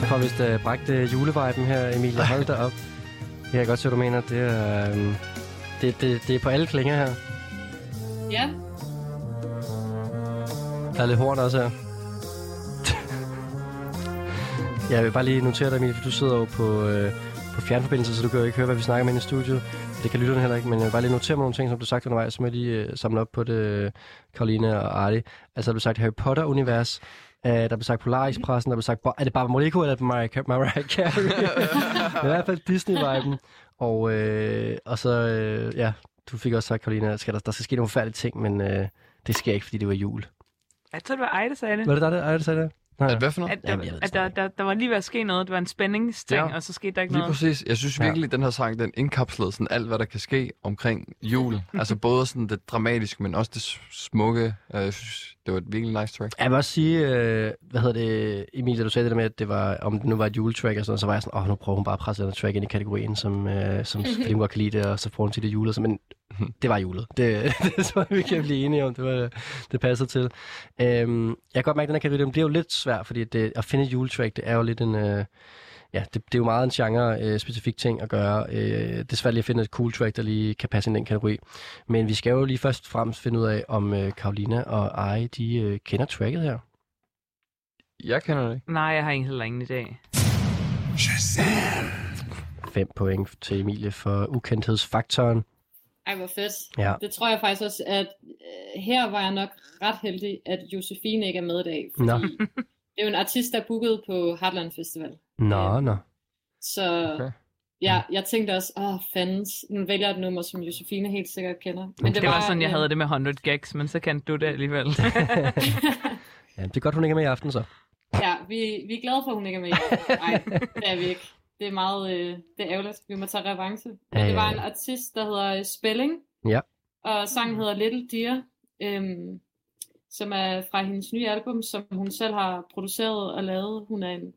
har vist uh, bragt uh, juleviben her, Emilie. Hold da op. Jeg kan godt se, du mener, det er, um, det, det, det er på alle klinger her. Ja. Der er lidt hårdt også her. Jeg vil bare lige notere dig, Emilie, for du sidder jo på, øh, på fjernforbindelse, så du kan jo ikke høre, hvad vi snakker med i studiet. Det kan lytterne heller ikke, men jeg vil bare lige notere mig nogle ting, som du sagt undervejs, så må jeg lige øh, samle op på det, Caroline og Arti. Altså, der blev sagt Harry Potter-univers, øh, der blev sagt Polarispressen, der blev sagt, er det bare Monaco, eller er det Mariah Carey? I hvert fald Disney-viben. Og, øh, og så, øh, ja, du fik også sagt, Caroline, skal der, der skal ske nogle forfærdelige ting, men øh, det sker ikke, fordi det var jul. Jeg tror, det var Ej, der sagde det. Var det der, Ej, der sagde det? Nej. At hvad for noget? At, at, at der, der, der var lige ved at ske noget, det var en spændingsting, ja, og så skete der ikke lige noget. Lige præcis. Jeg synes virkelig, ja, den her sang, den indkapslede sådan alt, hvad der kan ske omkring jul. Altså både sådan det dramatiske, men også det smukke. Jeg synes, det var et virkelig nice track. Jeg vil også sige, øh, hvad hedder det, Emilie, du sagde det der med, at det var, om det nu var et juletrack og sådan, så var jeg sådan, åh, oh, nu prøver hun bare at presse den track ind i kategorien, som, øh, som film godt kan lide det, og så får hun til det jule, men det var julet. Det, det tror jeg, vi kan blive enige om. Det, var, det passer til. Øhm, jeg kan godt mærke, at den her kategori, den bliver jo lidt svær, fordi det, at finde et juletrack, det er jo lidt en... Øh, ja, det, det er jo meget en genre-specifik øh, ting at gøre. Øh, det er svært lige at finde et cool track, der lige kan passe ind i den kategori. Men vi skal jo lige først og fremmest finde ud af, om øh, Caroline og Arti, de øh, kender tracket her. Jeg kender det ikke. Nej, jeg har ingen heller ingen i dag. Shazam! Fem point til Emilie for ukendthedsfaktoren. Ej, hvor fedt. Ja. Det tror jeg faktisk også, at øh, her var jeg nok ret heldig, at Josefine ikke er med i dag. Fordi no. det er jo en artist, der er booket på Heartland Festival. Nå, no, nå. No. Så okay. ja, jeg tænkte også, åh fandens, nu vælger et nummer, som Josefine helt sikkert kender. Men det, det var sådan, jeg havde det med hundrede gecs, men så kendte du det alligevel. Ja, det er godt, hun ikke er med i aften så. Ja, vi, vi er glade for, at hun ikke er med i aften. Nej, det er vi ikke. Det er meget øh, det er ærgerligt. Vi må tage revanche. Ja, det var en artist, der hedder Spelling. Ja. Og sangen hedder Little Dear, øhm, som er fra hendes nye album, som hun selv har produceret og lavet. Hun er en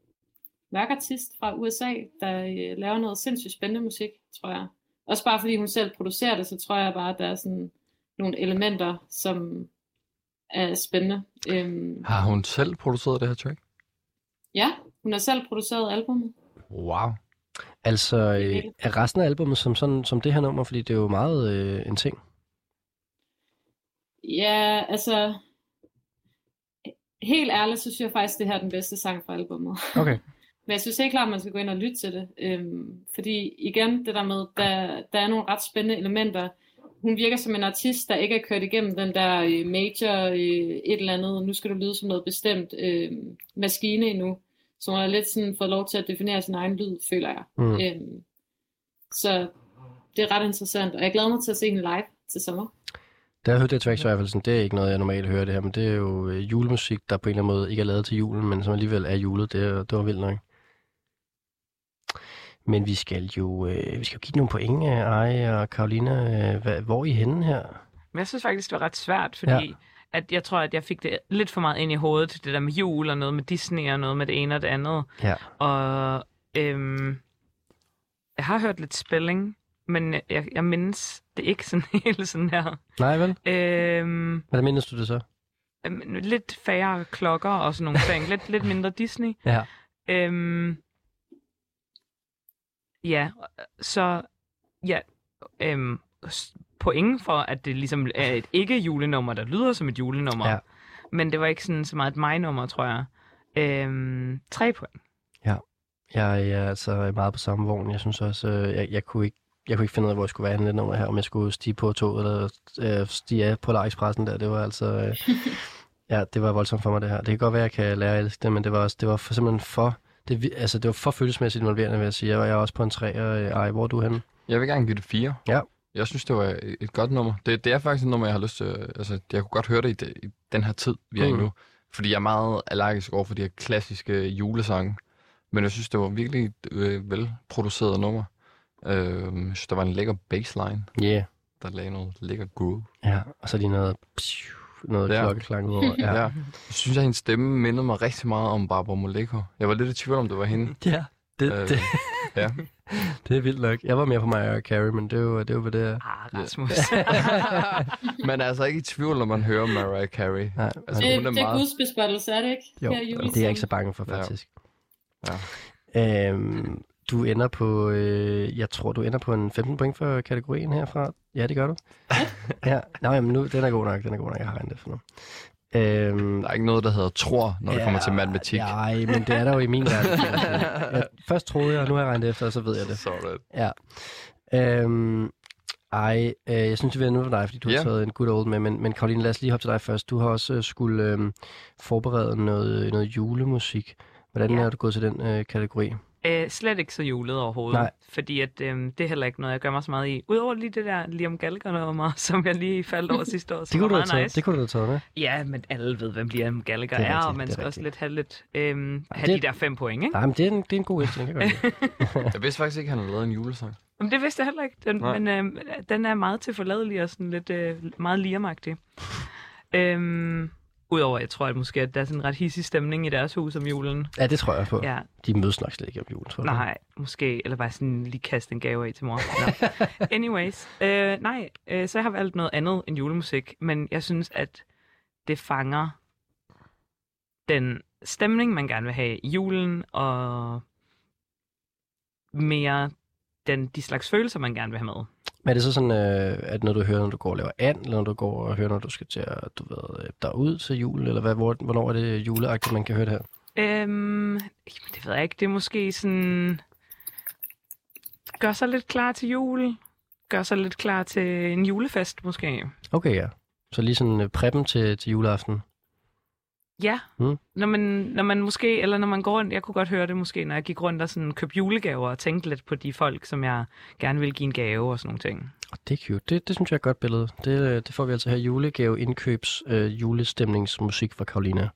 værkartist fra U S A, der øh, laver noget sindssygt spændende musik, tror jeg. Også bare fordi hun selv producerer det, så tror jeg bare, at der er sådan nogle elementer, som er spændende. Øhm, har hun selv produceret det her track? Ja, hun har selv produceret albumet. Wow. Altså, øh, er resten af albumet som, sådan, som det her nummer? Fordi det er jo meget øh, en ting. Ja, altså... Helt ærligt, så synes jeg faktisk, det her er den bedste sang fra albumet. Okay. Men jeg synes helt klart, at man skal gå ind og lytte til det. Øhm, fordi igen, det der med, der, der er nogle ret spændende elementer. Hun virker som en artist, der ikke er kørt igennem den der øh, major, øh, et eller andet, nu skal du lyde som noget bestemt øh, maskine endnu. Så hun har lidt sådan fået lov til at definere sin egen lyd, føler jeg. Mm. Øhm, så det er ret interessant, og jeg glæder mig til at se hende live til sommer. Da jeg hørte det track, så i hvert fald sådan, det er ikke noget, jeg normalt hører det her, men det er jo julemusik, der på en eller anden måde ikke er lavet til julen, men som alligevel er julet, det, det var vildt nok. Men vi skal jo øh, vi skal jo give nogle point, Arti og Caroline. Øh, hvad, hvor er I henne her? Men jeg synes faktisk, det var ret svært, fordi... Ja. At jeg tror, at jeg fik det lidt for meget ind i hovedet, det der med jul og noget med Disney og noget med det ene og det andet. Ja. Og øhm, jeg har hørt lidt Spelling, men jeg, jeg mindes det ikke sådan helt sådan her. Nej, vel? Øhm, Hvad mindes du det så? Øhm, lidt færre klokker og sådan nogle ting. lidt, lidt mindre Disney. Ja. Øhm, ja, så ja... Øhm, point for, at det ligesom er et ikke-julenummer, der lyder som et julenummer. Ja. Men det var ikke sådan så meget et mig-nummer, tror jeg. Øhm, tre point. Ja, jeg er altså meget på samme vogn. Jeg synes også, jeg, jeg, kunne, ikke, jeg kunne ikke finde ud af, hvor jeg skulle være i det nummer her, om jeg skulle stige på toget eller øh, stige af på Polarispressen der. Det var altså... Øh, ja, det var voldsomt for mig, det her. Det kan godt være, jeg kan lære at elske det, men det var, også, det var for, simpelthen for... Det, altså, det var for følelsesmæssigt involverende, vil jeg sige. Jeg var, jeg var også på en tre, og øh, ej, hvor er du henne? Jeg vil gerne give det fire. Ja. Jeg synes, det var et godt nummer. Det, det er faktisk et nummer, jeg har lyst til. Altså, jeg kunne godt høre det i, de, i den her tid, vi er i mm. nu. Fordi jeg er meget allergisk over for de her klassiske julesange. Men jeg synes, det var virkelig et øh, velproduceret nummer. Øh, jeg synes, der var en lækker bassline. Yeah. Der lagde noget lækker groove. Ja, og så lige noget, pshu, noget ja. klokkeklang udover. Ja. Ja. Jeg synes, at hendes stemme mindede mig rigtig meget om Barbara Moleko. Jeg var lidt i tvivl, om det var hende. Ja, det... Øh, det. Ja. Det er vildt nok. Jeg var mere på Mariah Carey, men det er jo, det er jo hvad det er. Ah, Rasmus. Man er altså ikke i tvivl, når man hører Mariah Carey. Nej, altså, det, er det er meget... gudsbespottelse, er det ikke? Jo, det er jeg ikke så bange for, faktisk. Ja. Ja. Øhm, du ender på, øh, jeg tror, du ender på en femten point for kategorien herfra. Ja, det gør du. Ja. Nå, jamen nu, den er god nok, den er god nok, jeg har rentet for nu. Øhm, der er ikke noget, der hedder tror, når ja, det kommer til matematik. Nej, men det er der jo i min verden. Jeg først troede jeg, og nu har jeg regnet efter, og så ved jeg det. Sådan. Ja. Øhm, ej, øh, jeg synes, vi er nu for dig, fordi du yeah. har taget en good old med, men, men Caroline, lad os lige hoppe til dig først. Du har også øh, skulle øh, forberede noget, noget julemusik. Hvordan yeah. er du gået til den øh, kategori? Æh, slet ikke så julet overhovedet, Nej. fordi at, øhm, det er heller ikke noget, jeg gør mig så meget i. Udover lige det der Liam Gallagher-nummer, som jeg lige faldt over sidste år, som var meget nice. Det kunne du have taget med. Ja, men alle ved, hvem Liam Gallagher er, er, og man skal også lidt have, lidt, øhm, have det... de der fem point, ikke? Nej, men det er en, det er en god indstilling, jeg gør det. Jeg vidste faktisk ikke, han havde lavet en julesang. Jamen, det vidste jeg heller ikke, den, men øhm, den er meget tilforladelig og sådan lidt øh, meget Liam-agtig. øhm... Udover, jeg tror, at måske at der er sådan en ret hissig stemning i deres hus om julen. Ja, det tror jeg på. Ja. De mødes nok slet ikke om julen, tror jeg. Nej, måske. Eller bare sådan lige kaste en gave af til mor. Anyways. Øh, nej, øh, så jeg har valgt noget andet end julemusik. Men jeg synes, at det fanger den stemning, man gerne vil have i julen. Og mere den, de slags følelser, man gerne vil have med. Men er det så sådan, øh, at når du hører, når du går og laver and, eller når du går og hører, når du skal til at, du ved, derud til jul, eller hvad, hvor, hvornår er det juleagtigt, man kan høre det her? Øhm, jamen, det ved jeg ikke. Det er måske sådan, gør sig lidt klar til jul, gør sig lidt klar til en julefest, måske. Okay, ja. Så lige sådan preppen til, til juleaften? Ja. Hmm. Når, man, når man måske, eller når man går rundt, jeg kunne godt høre det måske, når jeg gik rundt og sådan købte julegaver og tænkte lidt på de folk, som jeg gerne ville give en gave og sådan nogle ting. Og det er cute. Det, det synes jeg er et godt billede. Det, det får vi altså her julegave indkøbs øh, julestemningsmusik fra Caroline.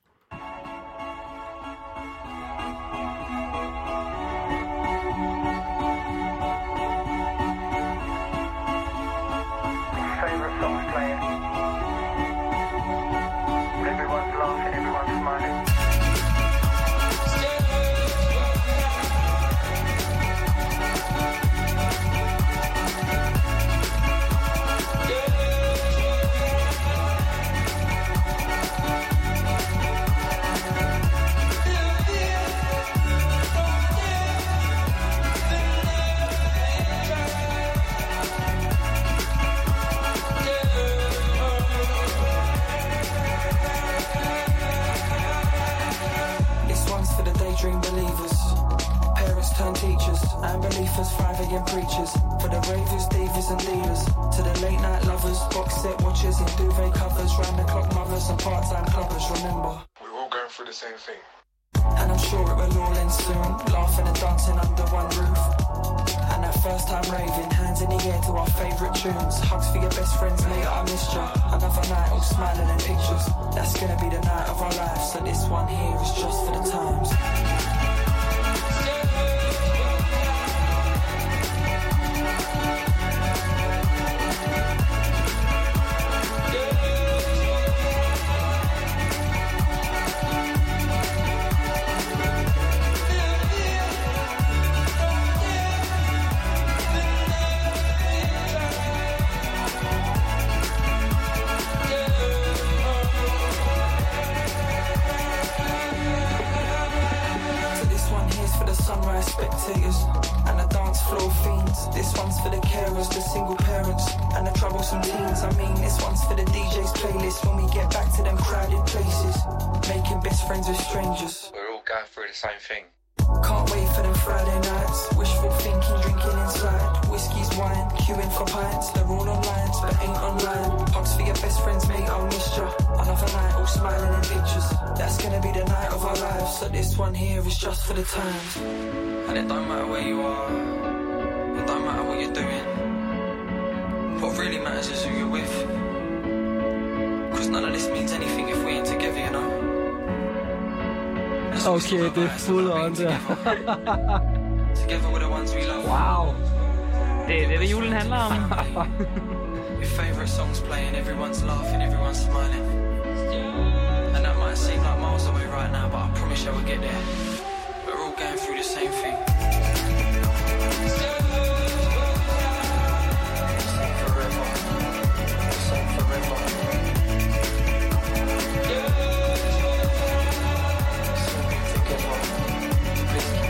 Okay, det er full on der. Wow. Det er det, det julen handler om. Thank you.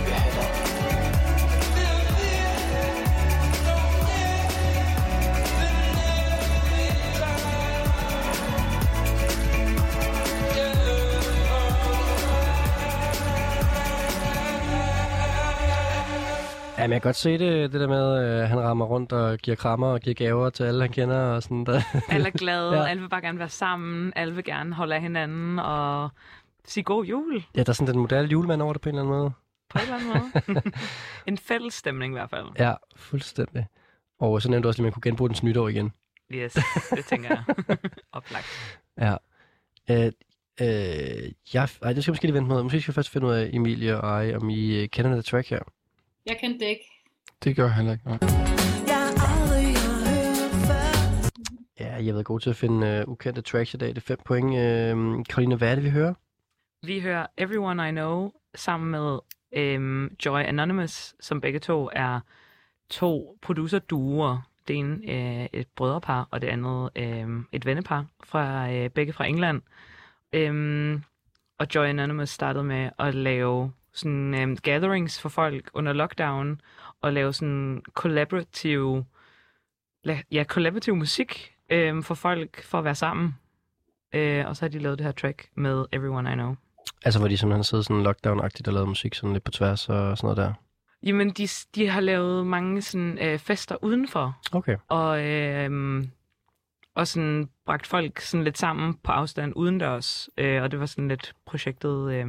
Jamen, jeg kan godt se det, det der med, at han rammer rundt og giver krammer og giver gaver til alle, han kender og sådan der. Alle er glade, ja. Alle vil bare gerne være sammen, alle vil gerne holde af hinanden og sige god jul. Ja, der er sådan den moderne julemand over det på en eller anden måde. På en eller anden måde. En fælles stemning i hvert fald. Ja, fuldstændig. Og så nævnte du også, at man kunne genbruge den til nytår igen. Yes, det tænker jeg. Oplagt. Ja. Øh, øh, jeg, ej, det skal måske lige vente med. Måske skal jeg først finde ud af, Emilie og ej, om I kender det track her. Jeg kendte det ikke. Det gør jeg heller ikke. Nej. Ja, jeg har været god til at finde uh, ukendte tracks i dag. Det er fem point. Uh, Caroline, hvad er det, vi hører? Vi hører Everyone I Know sammen med um, Joy Anonymous, som begge to er to producer-duoer. Det ene øh, et brødrepar, og det andet øh, et vennepar, fra, øh, begge fra England. Øhm, og Joy Anonymous startede med at lave sådan, øh, gatherings for folk under lockdown, og lave sådan collaborative, ja, collaborative musik øh, for folk for at være sammen. Øh, og så har de lavet det her track med Everyone I Know. Altså hvor de simpelthen sidder sådan lockdown-agtigt og lavede musik sådan lidt på tværs og sådan noget der? Jamen, de, de har lavet mange sådan, øh, fester udenfor, okay. og, øh, og sådan bragt folk sådan lidt sammen på afstand udendørs, øh, og det var sådan lidt projektet, øh,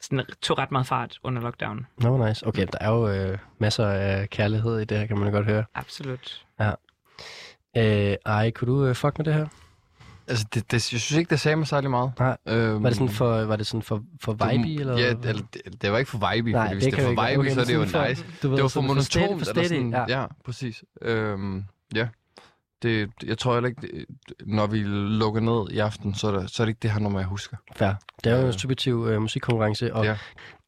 sådan tog ret meget fart under lockdown. Nå, no, nice. Okay, der er jo øh, masser af kærlighed i det her, kan man godt høre. Absolut. Ja. Øh, ej, kunne du øh, fuck med det her? Altså, det, det, jeg synes ikke, det sagde mig særlig meget. Nej. Øhm, var det sådan for, var det sådan for, for vibe eller? Ja, det, det var ikke for vibe, fordi hvis det er for vibe, så er det jo for, nice. Det var for monotont eller sådan. Ja, ja præcis. Øhm, ja. Det, jeg tror heller ikke, det, når vi lukker ned i aften, så er det, så er det ikke det her nummer, jeg husker. Ja, det er jo en subjektiv øh, musikkonkurrence, og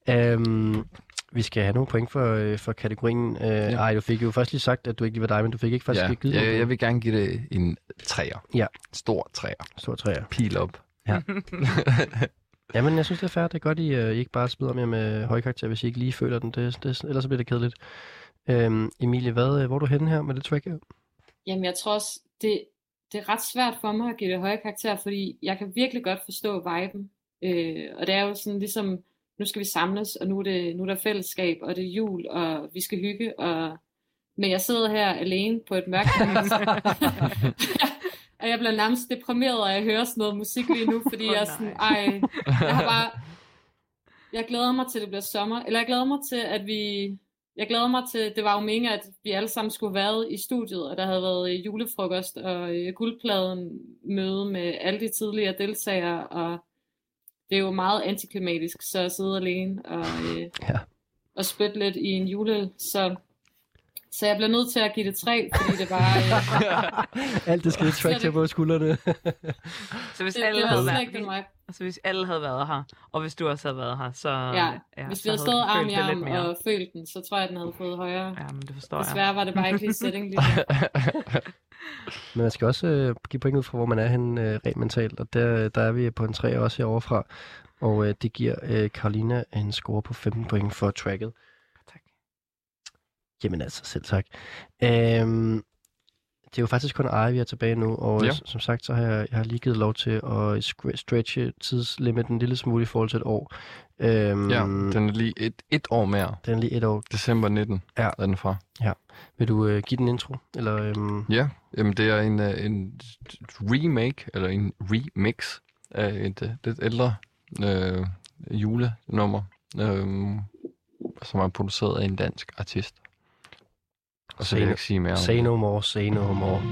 ja. øhm, vi skal have nogle point for, øh, for kategorien. Øh, ja. Ej, du fik jo først lige sagt, at du ikke lige var dig, men du fik ikke faktisk ja. givet ja, jeg vil gerne give det en træer. Ja. Stor træer. Stor træer. Pil op. Ja. Jamen, jeg synes, det er fair. Det er godt, I, uh, I ikke bare smider mere med højkarakter, hvis I ikke lige føler den. Det, det, ellers så bliver det kedeligt. Øhm, Emilie, hvad, hvor er du henne her med det track? Jamen, jeg tror også, det, det er ret svært for mig at give det høje karakter, fordi jeg kan virkelig godt forstå viben. Øh, og det er jo sådan ligesom... Nu skal vi samles, og nu er, det, nu er der fællesskab, og det er jul, og vi skal hygge. Og... Men jeg sidder her alene på et mørkt hus. Og jeg bliver nærmest deprimeret, og jeg hører sådan noget musik lige nu, fordi oh, jeg er sådan, ej, jeg har bare... Jeg glæder mig til, det bliver sommer. Eller jeg glæder mig til, at vi... Jeg glæder mig til, det var jo meningen, at vi alle sammen skulle have været i studiet, og der havde været julefrokost og Guldpladen møde med alle de tidligere deltagere, og... Det er jo meget antiklimatisk, så at sidde alene og, øh, ja. og spytte lidt i en jule, så, så jeg bliver nødt til at give det tre, fordi det bare... Øh, Alt det skal et track til på skuldrene. Så hvis, det, alle det havde været, mig. Altså, hvis alle havde været her, og hvis du også havde været her, så... Ja, ja hvis vi havde stået arm i arm og følt den, så tror jeg, den havde fået højere. Ja, men det forstår jeg. Desværre var det bare ikke lige setting lige der. Men man skal også øh, give point ud fra, hvor man er henne øh, rent mentalt, og der, der er vi på en tre også herovre fra, og øh, det giver øh, Carolina en score på femten point for tracket. Tak. Jamen altså, selv tak. Øhm, det er jo faktisk kun Arti, vi er tilbage nu, og ja. som sagt, så har jeg, jeg har lige givet lov til at stretche tidslimiten en lille smule i forhold til et år. Øhm, ja, den er lige et, et år mere. Den er lige et år. december nitten ja. er den fra. Ja. Vil du øh, give den intro? Eller, øhm... Ja, jamen, det er en, en remake, eller en remix af et lidt ældre øh, julenummer, øh, som er produceret af en dansk artist. Og så vil jeg ikke sige mere. Say no more, say no more.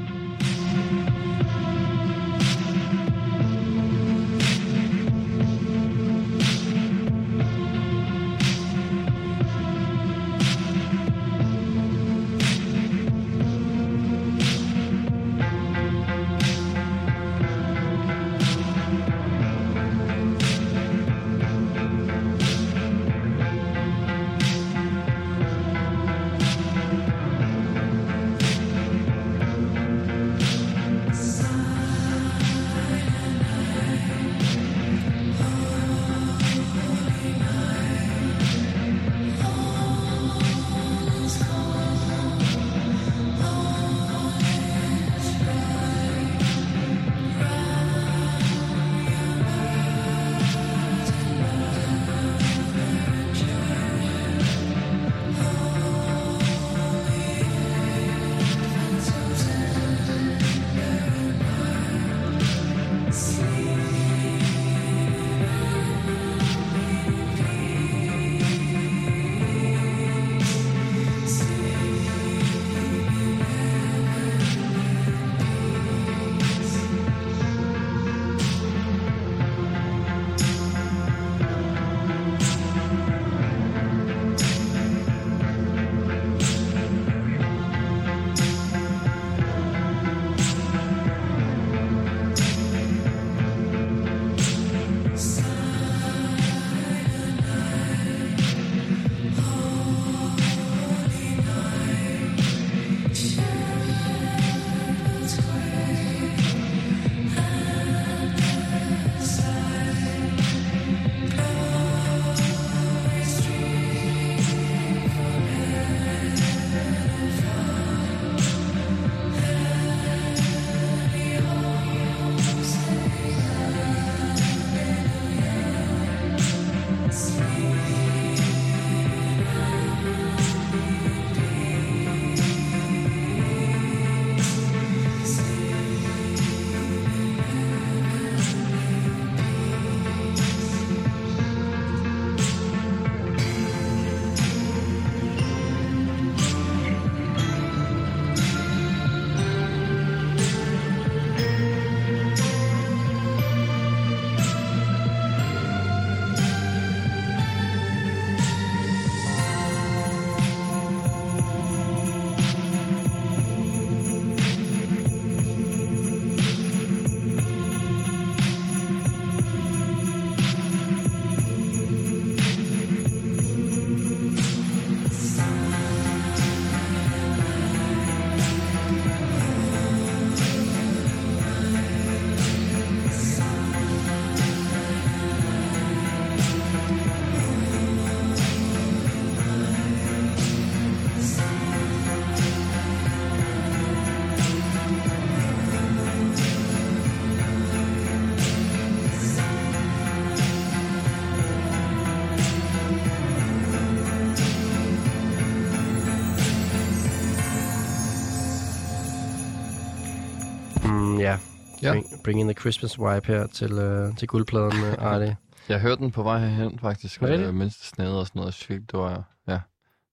Ja. Bring, bring in the Christmas vibe her til, øh, til guldpladen, øh, Arti. Jeg hørte den på vej herhen, faktisk. Really? Øh, mens det snede og sådan noget sygt. Det var, ja,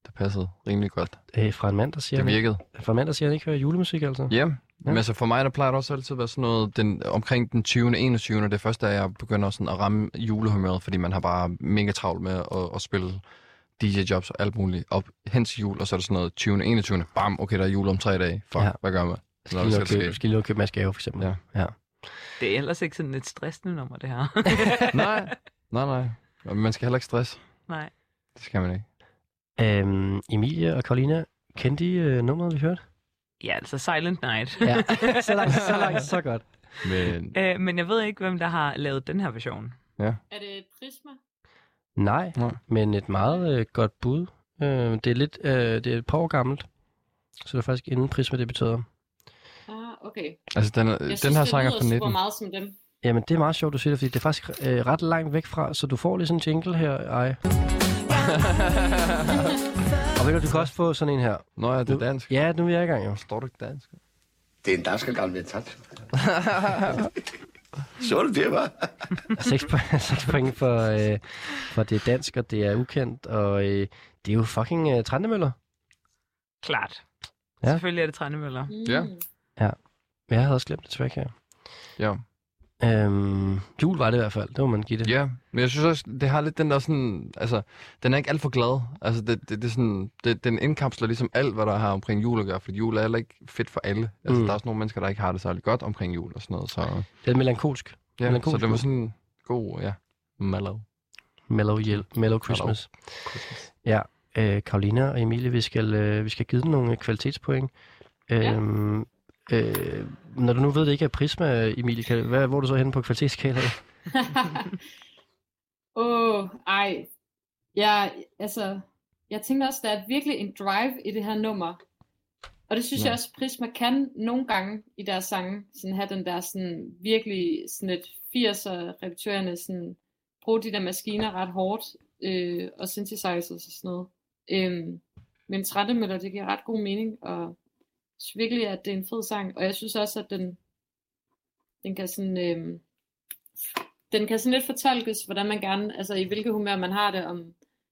det passede rimelig godt. Øh, fra en mand, der siger, det virkede. Han, fra en mand, der siger, han ikke hører julemusik, altså? Ja. Yeah. Ja. Men altså for mig, der plejer det også altid at være sådan noget, den, omkring den tyvende enogtyvende Det er først, da jeg begynder sådan at ramme julehumøret, fordi man har bare mega travlt med at, at spille D J-jobs og alt muligt op hen til jul, og så er der sådan noget tyvende enogtyvende Bam, okay, der er jul om tre dage. Fuck, ja. Hvad gør man? Skal lige okay, okay, købe masse gave, for eksempel. Ja. Ja. Det er ellers ikke sådan et stressende nummer, det her. nej, nej, nej. Man skal heller ikke stress. Nej. Det skal man ikke. Øhm, Emilie og Caroline, kendte I øh, nummeret, vi hørte? Ja, altså Silent Night. ja. Så langt, så langt, så godt. Men... Æ, men jeg ved ikke, hvem der har lavet den her version. Ja. Er det Prisma? Nej, ja. Men et meget øh, godt bud. Øh, det er lidt, øh, det er et par år gammelt, så det er faktisk inden Prisma debuterede. Ah, okay. Altså den, jeg den synes, her sang er fra nitten. Jeg synes, meget som dem. Jamen, det er meget sjovt, du siger det, fordi det er faktisk øh, ret langt væk fra, så du får lige sådan en jingle her. Ej. Og ved du, du kan også få sådan en her. Nå ja, det er dansk. Ja, nu er jeg i gang, jo. Står du ikke dansk? Det er en dansk, gammel med tat. Så du det, hva'? seks point for, øh, for det er dansk, og det er ukendt, og øh, det er jo fucking øh, Trentemøller. Klart. Ja. Selvfølgelig er det Trentemøller. Mm. Ja. Ja. Jeg havde også glemt det tilbage her. Ja. Øhm, jul var det i hvert fald, det må man give det. Ja, yeah, men jeg synes også, det har lidt den der sådan, altså, den er ikke alt for glad. Altså, det, det, det sådan, det, den indkapsler ligesom alt, hvad der har omkring jul at gøre, fordi jul er heller ikke fedt for alle. Altså, mm. der er også nogle mennesker, der ikke har det særlig godt omkring jul og sådan noget, så... Det er melankolsk. Ja, melankolsk. Så det var sådan en god, ja, mellow. Mellow jul, mellow Christmas. Mellow Christmas. Ja, øh, Caroline og Emilie, vi skal, øh, vi skal give dem nogle kvalitetspoint. Ja. Øhm, Øh, når du nu ved, det ikke er Prisma, Emilie, hvad, hvor er du så henne på kvalitetsskalaen? Åh, oh, ej. Jeg, altså, jeg tænker også, der er virkelig en drive i det her nummer. Og det synes ja. Jeg også, Prisma kan nogle gange i deres sange, sådan have den der sådan, virkelig sådan et firser redaktørerne sådan bruge de der maskiner ret hårdt, øh, og synthesizers og sådan noget. Øh, men Trentemøller, det giver ret god mening, og jeg synes virkelig, at det er en fed sang, og jeg synes også, at den, den kan sådan, øh, den kan sådan lidt fortolkes, hvordan man gerne, altså i hvilket humør man har det, om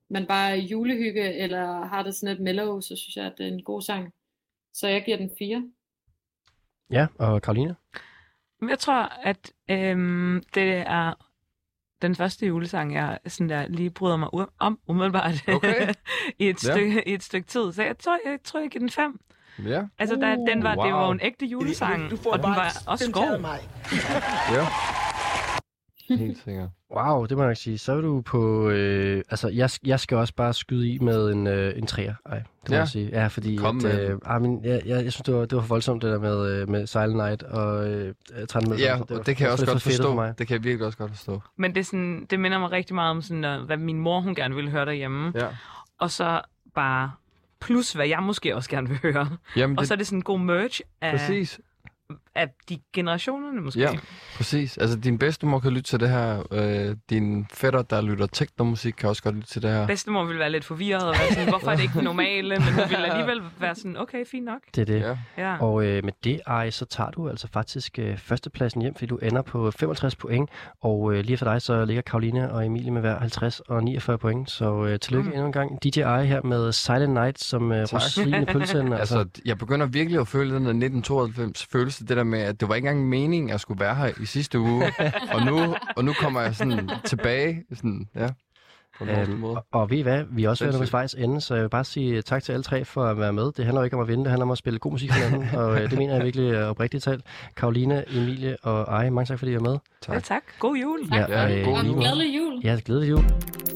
man bare er julehygge, eller har det sådan lidt mellow, så synes jeg, at det er en god sang. Så jeg giver den fire. Ja, og Caroline? Jeg tror, at øh, det er den første julesang, jeg sådan der lige bryder mig om umiddelbart okay. I, et stykke, ja. I et stykke tid, så jeg tror, jeg, tror, jeg giver den fem. Ja. Altså, der, den var, wow. Det var en ægte julesang, og den var også god. Ja. Helt sikkert. Wow, det må jeg nok sige. Så er du på... Øh, altså, jeg, jeg skal også bare skyde i med en, øh, en træer. Ej, det må ja. Jeg sige. Ja, fordi... At, øh, ah, men, jeg, jeg, jeg synes, det var, det var for voldsomt, det der med, med Silent Night og øh, Trentemøller. Ja, og det, var, det kan jeg også godt forstå. For det kan jeg virkelig også godt forstå. Men det, sådan, det minder mig rigtig meget om, sådan, hvad min mor, hun gerne ville høre derhjemme. Ja. Og så bare... Plus, hvad jeg måske også gerne vil høre. Jamen, og det... så er det sådan en god merge af, af de generationerne måske. Ja, præcis. Altså, din bedstemor kan lytte til det her. Øh, din fætter, der lytter techno-musik, kan også godt lytte til det her. Bedstemor ville være lidt forvirret og være sådan, hvorfor er det ikke normale? Men hun ville alligevel være sådan, okay, fint nok. Det er det. Ja. Ja. Og øh, med det, Arti, så tager du altså faktisk øh, førstepladsen hjem, fordi du ender på femogtres point. Og øh, lige efter dig, så ligger Caroline og Emilie med hver halvtreds og niogfyrre point. Så øh, tillykke mm. endnu en gang. D J Arti her med Silent Night som øh, rosine pølseenden. Altså. altså, jeg begynder virkelig at føle den der nitten tooghalvfems følelse. Det der med, at det var ikke engang meningen, at jeg skulle være her i sidste uge, og, nu, og nu kommer jeg sådan tilbage, sådan, ja, på en øhm, måde. Og, og ved I hvad? Vi er også ved noget vejs ende, så jeg vil bare sige tak til alle tre for at være med. Det handler ikke om at vinde, det handler om at spille god musik for hinanden, og øh, det mener jeg virkelig oprigtigt talt. Caroline, Emilie og Arti, mange tak fordi I er med. Tak. Ja, tak. God jul. Ja, ja, god jul. Og glædelig jul. Ja, glædelig jul.